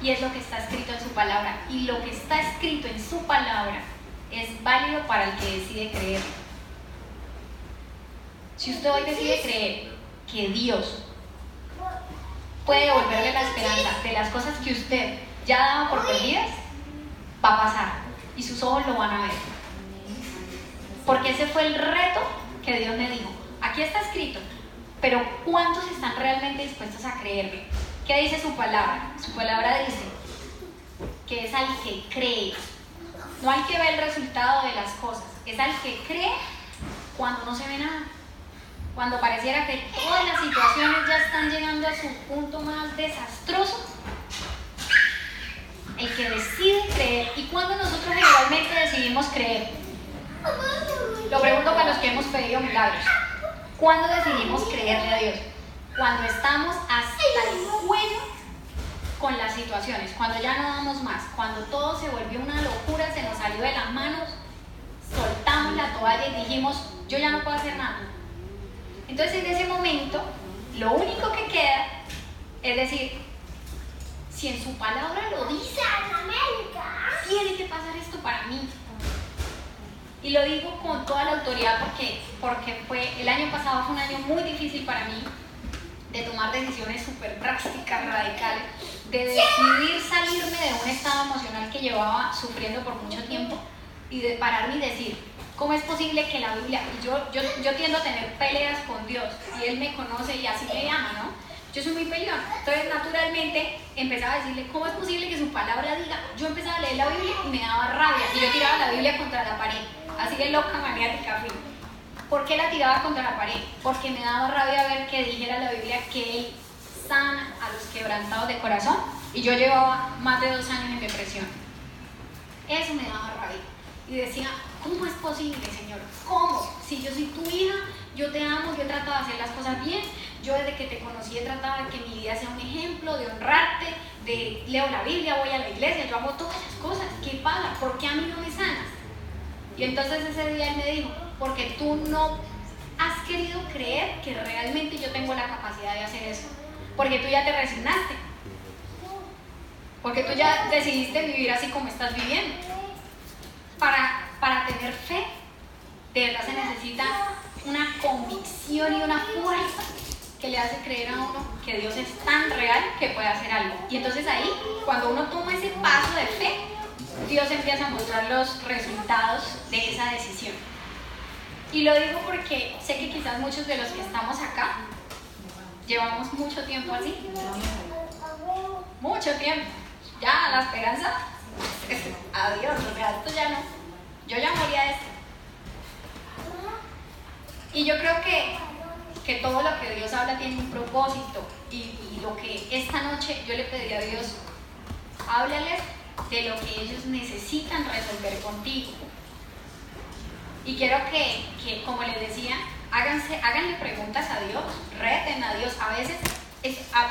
y es lo que está escrito en su palabra, y lo que está escrito en su palabra es válido para el que decide creer. Si usted hoy decide creer que Dios puede devolverle la esperanza de las cosas que usted ya ha dado por perdidas, va a pasar y sus ojos lo van a ver, porque ese fue el reto que Dios me dijo, aquí está escrito, pero ¿cuántos están realmente dispuestos a creerme? ¿Qué dice su palabra? Su palabra dice que es al que cree, no al que ve el resultado de las cosas, es al que cree cuando no se ve nada, cuando pareciera que todas las situaciones ya están llegando a su punto más desastroso. El que decide creer. ¿Y cuándo nosotros generalmente decidimos creer? Lo pregunto para los que hemos pedido milagros. ¿Cuándo decidimos creerle a Dios? Cuando estamos hasta el cuello con las situaciones, cuando ya no damos más, cuando todo se volvió una locura, se nos salió de las manos, soltamos la toalla y dijimos, yo ya no puedo hacer nada. Entonces, en ese momento, lo único que queda es decir, si en su palabra lo dice, tiene que pasar esto para mí. Y lo digo con toda la autoridad porque el año pasado fue un año muy difícil para mí, de tomar decisiones súper drásticas, radicales, de decidir salirme de un estado emocional que llevaba sufriendo por mucho tiempo y de pararme y decir, ¿cómo es posible que la Biblia, yo tiendo a tener peleas con Dios, y Él me conoce y así me llama, ¿no? Yo soy muy peleona, entonces naturalmente empezaba a decirle, ¿cómo es posible que su palabra diga? Yo empezaba a leer la Biblia y me daba rabia, y yo tiraba la Biblia contra la pared, así de loca, maniática, fin. ¿Por qué la tiraba contra la pared? Porque me daba rabia ver que dijera la Biblia que Él sana a los quebrantados de corazón, y yo llevaba más de 2 años en depresión. Eso me daba rabia, y decía, ¿cómo es posible, Señor? ¿Cómo? Si yo soy tu hija, yo te amo, yo he tratado de hacer las cosas bien, yo desde que te conocí he tratado de que mi vida sea un ejemplo, de honrarte, de leo la Biblia, voy a la iglesia, yo hago todas las cosas, ¿qué pasa? ¿Por qué a mí no me sanas? Y entonces ese día Él me dijo, porque tú no has querido creer que realmente yo tengo la capacidad de hacer eso, porque tú ya te resignaste, porque tú ya decidiste vivir así como estás viviendo. Para tener fe, de verdad se necesita una convicción y una fuerza que le hace creer a uno que Dios es tan real que puede hacer algo. Y entonces ahí, cuando uno toma ese paso de fe, Dios empieza a mostrar los resultados de esa decisión. Y lo digo porque sé que quizás muchos de los que estamos acá llevamos mucho tiempo así. Mucho tiempo. Ya la esperanza, adiós, o sea, esto ya no. Yo ya moría de esto. Y yo creo que todo lo que Dios habla tiene un propósito. Y lo que esta noche yo le pedí a Dios, háblales de lo que ellos necesitan resolver contigo. Y quiero que como les decía, háganle preguntas a Dios, reten a Dios. A veces,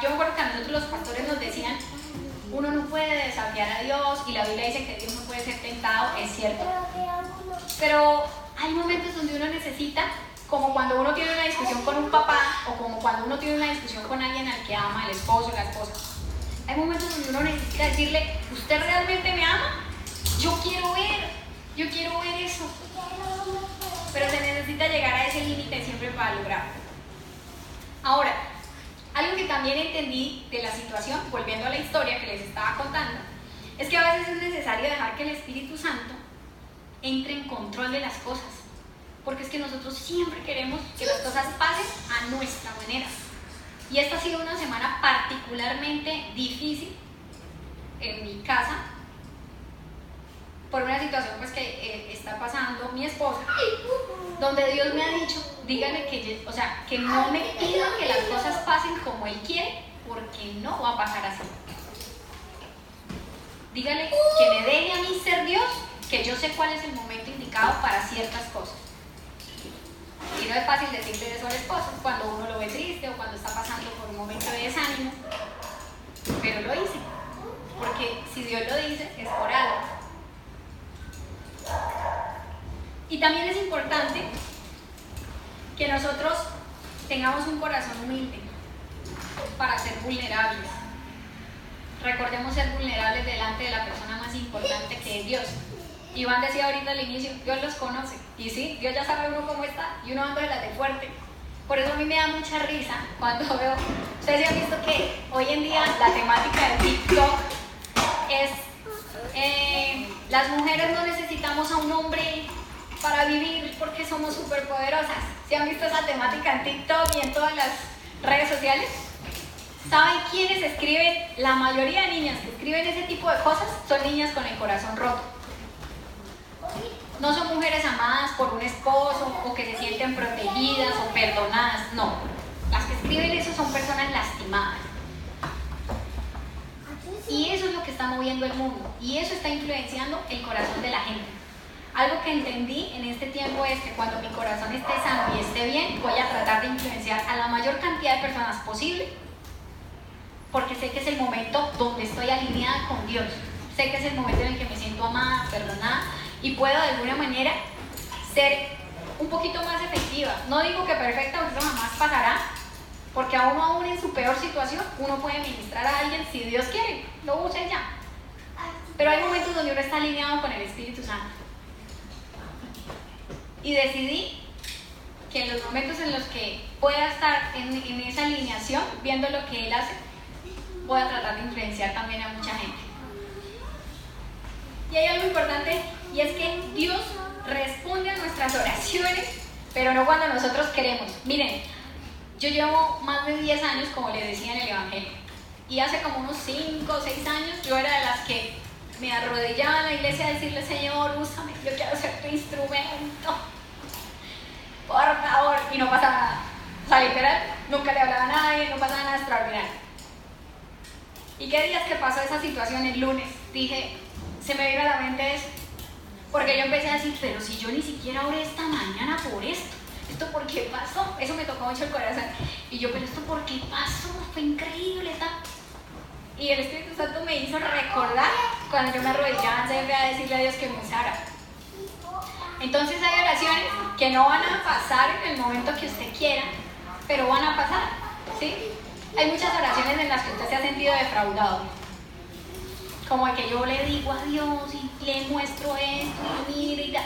yo creo que a nosotros los pastores nos decían, uno no puede desafiar a Dios y la Biblia dice que Dios no puede ser tentado, es cierto. Pero hay momentos donde uno necesita, como cuando uno tiene una discusión con un papá o como cuando uno tiene una discusión con alguien al que ama, el esposo, la esposa. Hay momentos donde uno necesita decirle, ¿usted realmente me ama? Yo quiero ver eso. Pero se necesita llegar a ese límite siempre para lograrlo. Ahora, algo que también entendí de la situación, volviendo a la historia que les estaba contando, es que a veces es necesario dejar que el Espíritu Santo entre en control de las cosas, porque es que nosotros siempre queremos que las cosas pasen a nuestra manera. Y esta ha sido una semana particularmente difícil en mi casa, por una situación pues que está pasando mi esposa, donde Dios me ha dicho, dígale que, o sea, que no me pida que las cosas pasen como Él quiere, porque no va a pasar así. Dígale que me deje a mí ser Dios, que yo sé cuál es el momento indicado para ciertas cosas. Y no es fácil decirle eso al esposo cuando uno lo ve triste o cuando está pasando por un momento de desánimo, pero lo hice, porque si Dios lo dice es por algo. Y también es importante que nosotros tengamos un corazón humilde para ser vulnerables. Recordemos ser vulnerables delante de la persona más importante, que es Dios. Iván decía ahorita al inicio, Dios los conoce. Y sí, Dios ya sabe uno cómo está y uno anda de las de fuerte. Por eso a mí me da mucha risa cuando veo... Ustedes han visto que hoy en día la temática de TikTok es... las mujeres no necesitamos a un hombre para vivir porque somos superpoderosas. ¿Sí han visto esa temática en TikTok y en todas las redes sociales? ¿Saben quiénes escriben? La mayoría de niñas que escriben ese tipo de cosas son niñas con el corazón roto. No son mujeres amadas por un esposo o que se sienten protegidas o perdonadas, no. Las que escriben eso son personas lastimadas. Y eso es lo que está moviendo el mundo y eso está influenciando el corazón de la gente. Algo que entendí en este tiempo es que cuando mi corazón esté sano y esté bien, voy a tratar de influenciar a la mayor cantidad de personas posible, porque sé que es el momento donde estoy alineada con Dios. Sé que es el momento en el que me siento amada, perdonada, y puedo de alguna manera ser un poquito más efectiva. No digo que perfecta, porque eso jamás pasará, porque a uno aún en su peor situación, uno puede ministrar a alguien, si Dios quiere, lo usen ya. Pero hay momentos donde uno está alineado con el Espíritu Santo. Y decidí que en los momentos en los que pueda estar en esa alineación, viendo lo que Él hace, voy a tratar de influenciar también a mucha gente. Y hay algo importante, y es que Dios responde a nuestras oraciones, pero no cuando nosotros queremos. Miren, yo llevo más de 10 años, como les decía, en el Evangelio. Y hace como unos 5 o 6 años yo era de las que me arrodillaba en la iglesia a decirle, Señor, úsame, yo quiero ser tu instrumento. Por favor. Y no pasaba nada. O sea, literal, nunca le hablaba a nadie, no pasaba nada extraordinario. ¿Y qué días que pasó esa situación? El lunes dije, se me vino a la mente eso, porque yo empecé a decir, pero si yo ni siquiera oré esta mañana por esto ¿por qué pasó? Eso me tocó mucho el corazón, y yo, pero esto ¿por qué pasó? Fue increíble, y el Espíritu Santo me hizo recordar cuando yo me arrodillaba siempre a decirle a Dios que me usara. Entonces hay oraciones que no van a pasar en el momento que usted quiera, pero van a pasar, ¿sí? Hay muchas oraciones en las que usted se ha sentido defraudado. Como de que yo le digo a Dios y le muestro esto y mira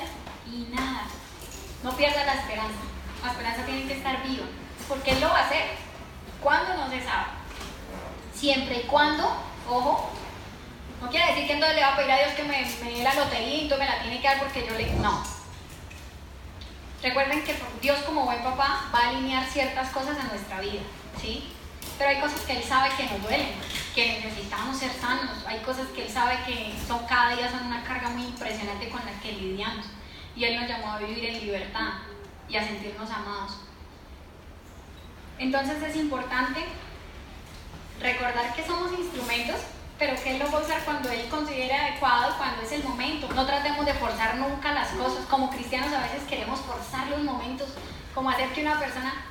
y nada. No pierda la esperanza. La esperanza tiene que estar viva. Porque Él lo va a hacer. ¿Cuándo? No se sabe. Siempre y cuando, ojo, no quiere decir que entonces le va a pedir a Dios que me dé la lotería y entonces me la tiene que dar porque yo le... No. Recuerden que Dios, como buen papá, va a alinear ciertas cosas en nuestra vida, ¿sí? Pero hay cosas que Él sabe que nos duelen, que necesitamos ser sanos, hay cosas que Él sabe que son cada día son una carga muy impresionante con la que lidiamos, y Él nos llamó a vivir en libertad y a sentirnos amados. Entonces es importante recordar que somos instrumentos, pero que Él los va a usar cuando Él considere adecuado, cuando es el momento. No tratemos de forzar nunca las cosas. Como cristianos a veces queremos forzar los momentos, como hacer que una persona...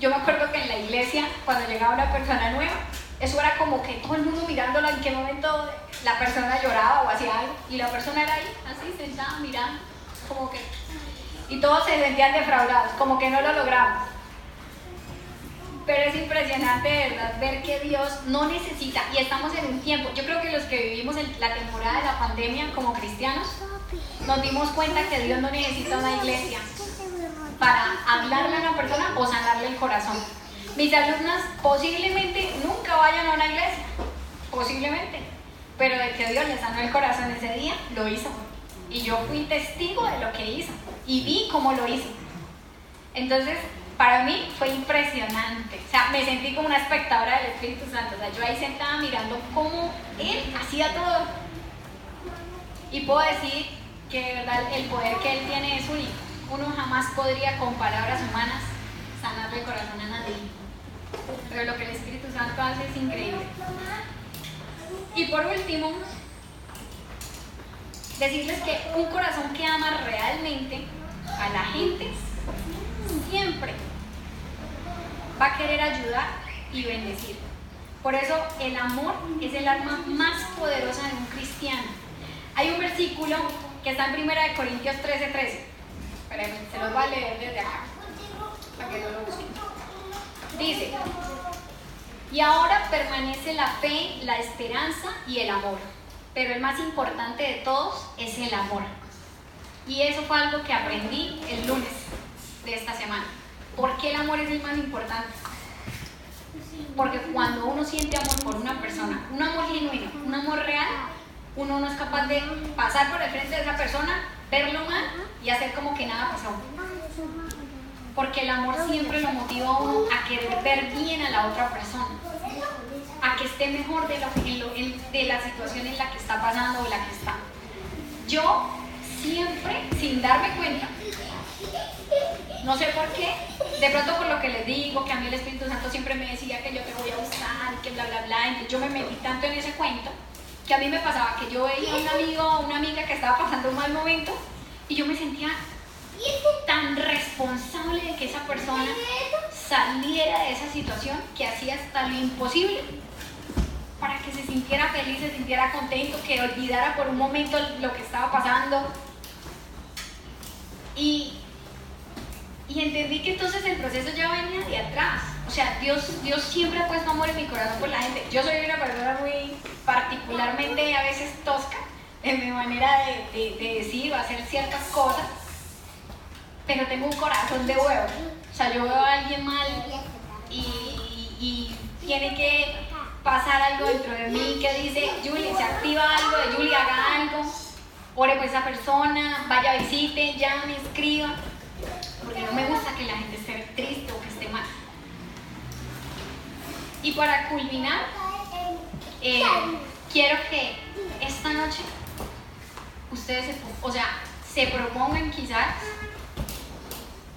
Yo me acuerdo que en la iglesia, cuando llegaba una persona nueva, eso era como que todo el mundo mirándola en qué momento la persona lloraba o hacía algo, y la persona era ahí, así, sentada, mirando, como que... Y todos se sentían defraudados, como que no lo logramos. Pero es impresionante, de verdad, ver que Dios no necesita, y estamos en un tiempo, yo creo que los que vivimos la temporada de la pandemia como cristianos, nos dimos cuenta que Dios no necesita una iglesia para hablarle a una persona o sanarle el corazón. Mis alumnas posiblemente nunca vayan a una iglesia, posiblemente, pero de que Dios les sanó el corazón ese día, lo hizo. Y yo fui testigo de lo que hizo y vi cómo lo hizo. Entonces, para mí fue impresionante. O sea, me sentí como una espectadora del Espíritu Santo. O sea, yo ahí sentada mirando cómo Él hacía todo. Y puedo decir que de verdad el poder que Él tiene es único. Uno jamás podría con palabras humanas sanarle el corazón a nadie, pero lo que el Espíritu Santo hace es increíble. Y por último, decirles que un corazón que ama realmente a la gente siempre va a querer ayudar y bendecir. Por eso el amor es el arma más poderosa de un cristiano. Hay un versículo que está en 1 Corintios 13:13. Espérenme, se los voy a leer desde acá, para que no lo busquen. Dice: y ahora permanece la fe, la esperanza y el amor. Pero el más importante de todos es el amor. Y eso fue algo que aprendí el lunes de esta semana. ¿Por qué el amor es el más importante? Porque cuando uno siente amor por una persona, un amor genuino, un amor real, uno no es capaz de pasar por el frente de esa persona, verlo mal y hacer como que nada pasó. Porque el amor siempre lo motiva a uno a querer ver bien a la otra persona, a que esté mejor de la situación en la que está pasando o la que está. Yo siempre, sin darme cuenta, no sé por qué, de pronto por lo que les digo, que a mí el Espíritu Santo siempre me decía que yo te voy a usar, que bla bla bla, entonces yo me metí tanto en ese cuento, que a mí me pasaba que yo veía a un amigo o una amiga que estaba pasando un mal momento, y yo me sentía tan responsable de que esa persona saliera de esa situación, que hacía hasta lo imposible para que se sintiera feliz, se sintiera contento, que olvidara por un momento lo que estaba pasando. Y entendí que entonces el proceso ya venía de atrás. O sea, Dios siempre ha puesto amor en mi corazón por la gente. Yo soy una persona muy particularmente a veces tosca en mi manera de decir o hacer ciertas cosas, pero tengo un corazón de huevo. O sea, yo veo a alguien mal y tiene que pasar algo dentro de mí que dice: Julie, se activa algo de Julie, haga algo, ore por esa persona, vaya, visite, llame, escriba, porque no me gusta que la gente esté triste o que esté mal. Y para culminar, quiero que esta noche ustedes se propongan, quizás,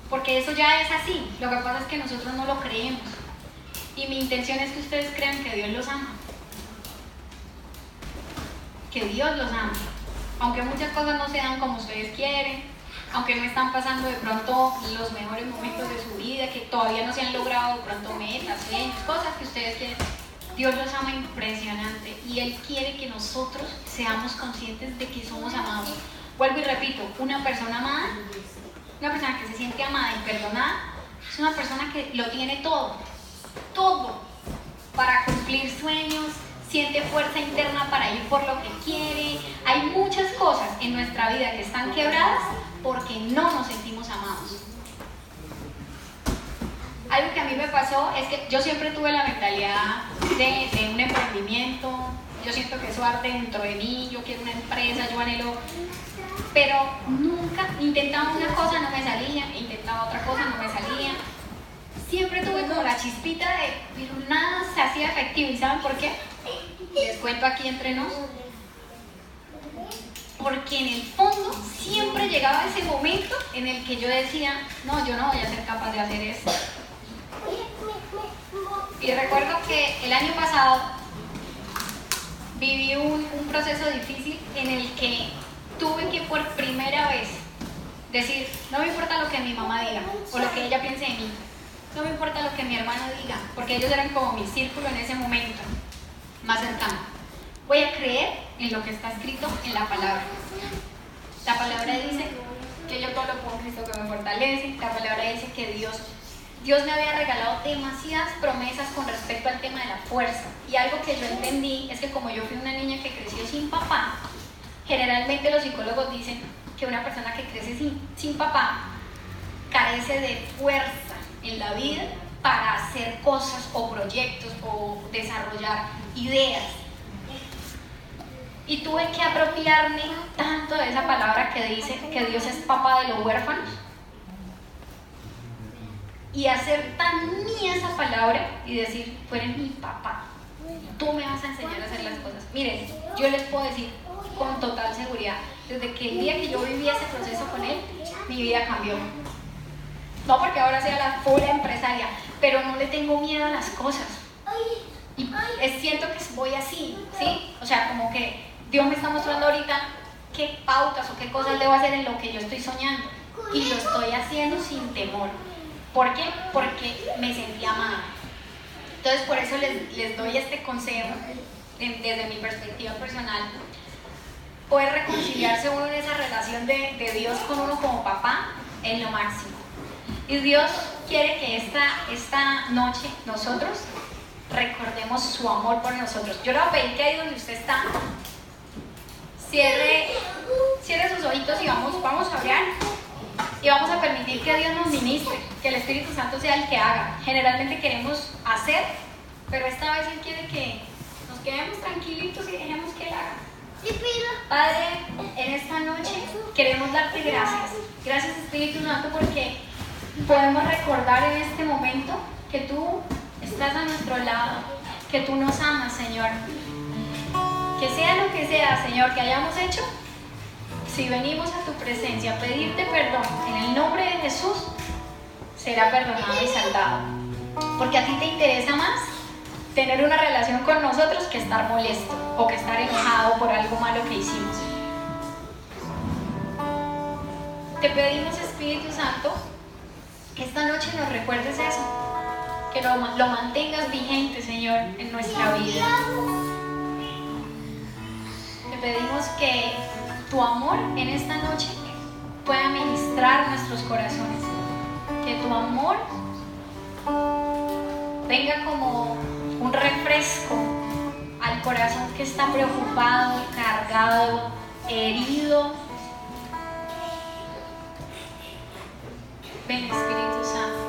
porque eso ya es así, lo que pasa es que nosotros no lo creemos. Y mi intención es que ustedes crean que Dios los ama. Que Dios los ama. Aunque muchas cosas no se dan como ustedes quieren, aunque no están pasando de pronto los mejores momentos de su vida, que todavía no se han logrado de pronto metas, sueños, cosas que ustedes quieren, Dios los ama impresionante. Y Él quiere que nosotros seamos conscientes de que somos amados. Vuelvo y repito, una persona amada, una persona que se siente amada y perdonada, es una persona que lo tiene todo, todo, para cumplir sueños, siente fuerza interna para ir por lo que quiere. Hay muchas cosas en nuestra vida que están quebradas porque no nos sentimos amados. Algo que a mí me pasó es que yo siempre tuve la mentalidad de un emprendimiento. Yo siento que eso arde dentro de mí, yo quiero una empresa, yo anhelo, pero nunca intentaba una cosa, no me salía, intentaba otra cosa, no me salía. Siempre tuve como la chispita pero nada se hacía efectivo. ¿Y saben por qué? Les cuento aquí entre nos. Porque en el fondo siempre llegaba ese momento en el que yo decía: no, yo no voy a ser capaz de hacer eso. Y recuerdo que el año pasado viví un proceso difícil en el que tuve que por primera vez decir: no me importa lo que mi mamá diga o lo que ella piense de mí, no me importa lo que mi hermano diga, porque ellos eran como mi círculo en ese momento más cercano. Voy a creer en lo que está escrito en la palabra. La palabra dice que yo todo lo puedo en Cristo que me fortalece. La palabra dice que Dios me había regalado demasiadas promesas con respecto al tema de la fuerza. Y algo que yo entendí es que como yo fui una niña que creció sin papá, generalmente los psicólogos dicen que una persona que crece sin papá carece de fuerza en la vida para hacer cosas o proyectos o desarrollar ideas. Y tuve que apropiarme tanto de esa palabra que dice que Dios es papá de los huérfanos y hacer tan mía esa palabra y decir: tú eres mi papá, tú me vas a enseñar a hacer las cosas. Miren, yo les puedo decir con total seguridad, desde que el día que yo viví ese proceso con él, mi vida cambió. No porque ahora sea la full empresaria, pero no le tengo miedo a las cosas. Y siento que voy así, ¿sí? O sea, como que Dios me está mostrando ahorita qué pautas o qué cosas debo hacer en lo que yo estoy soñando. Y lo estoy haciendo sin temor. ¿Por qué? Porque me sentí amada. Entonces, por eso les doy este consejo, desde mi perspectiva personal. Poder reconciliarse uno en esa relación de Dios con uno como papá es lo máximo. Y Dios quiere que esta noche nosotros recordemos su amor por nosotros. Yo le voy a pedir que ahí donde usted está, cierre sus ojitos y vamos a orar. Y vamos a permitir que Dios nos ministre, que el Espíritu Santo sea el que haga. Generalmente queremos hacer, pero esta vez Él quiere que nos quedemos tranquilitos y dejemos que Él haga. Padre, en esta noche queremos darte gracias. Gracias, Espíritu Santo, porque podemos recordar en este momento que tú estás a nuestro lado, que tú nos amas, Señor. Que sea lo que sea, Señor, que hayamos hecho, si venimos a tu presencia a pedirte perdón en el nombre de Jesús, será perdonado y saldado. Porque a ti te interesa más tener una relación con nosotros que estar molesto o que estar enojado por algo malo que hicimos. Te pedimos, Espíritu Santo, que esta noche nos recuerdes eso, que lo mantengas vigente, Señor, en nuestra vida. Te pedimos que tu amor en esta noche pueda ministrar nuestros corazones. Que tu amor venga como un refresco al corazón que está preocupado, cargado, herido. Ven, Espíritu Santo.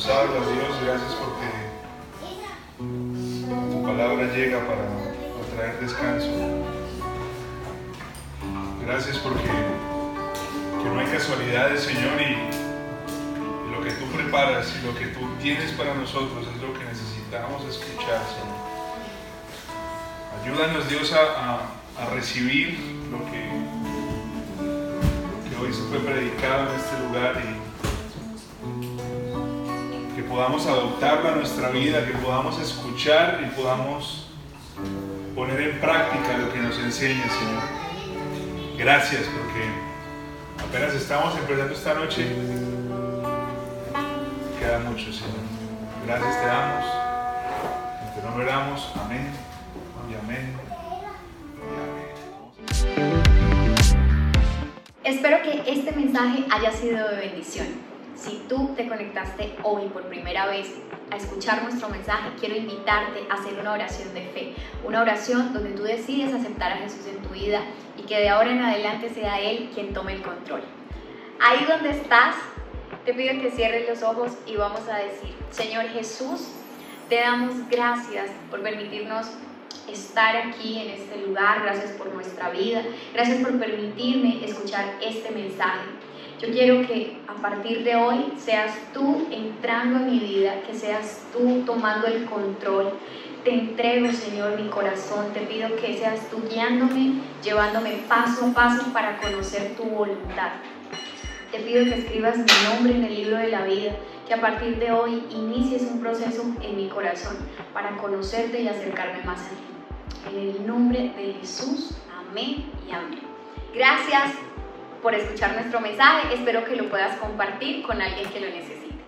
usarlas, Dios. Gracias porque tu palabra llega para traer descanso. Gracias porque no hay casualidades, Señor, y lo que tú preparas y lo que tú tienes para nosotros es lo que necesitamos escuchar, Señor. Ayúdanos, Dios, a recibir lo que hoy se fue predicado en este lugar y que podamos adoptarlo a nuestra vida, que podamos escuchar y podamos poner en práctica lo que nos enseña, Señor. Gracias, porque apenas estamos empezando esta noche, queda mucho, Señor. Gracias te damos, en tu nombre oramos, amén. Espero que este mensaje haya sido de bendición. Si tú te conectaste hoy por primera vez a escuchar nuestro mensaje, quiero invitarte a hacer una oración de fe, una oración donde tú decides aceptar a Jesús en tu vida y que de ahora en adelante sea Él quien tome el control. Ahí donde estás, te pido que cierres los ojos y vamos a decir: Señor Jesús, te damos gracias por permitirnos estar aquí en este lugar, gracias por nuestra vida, gracias por permitirme escuchar este mensaje. Yo quiero que a partir de hoy seas tú entrando en mi vida, que seas tú tomando el control. Te entrego, Señor, mi corazón, te pido que seas tú guiándome, llevándome paso a paso para conocer tu voluntad. Te pido que escribas mi nombre en el libro de la vida, que a partir de hoy inicies un proceso en mi corazón para conocerte y acercarme más a ti. En el nombre de Jesús, amén y amén. Gracias por escuchar nuestro mensaje, espero que lo puedas compartir con alguien que lo necesite.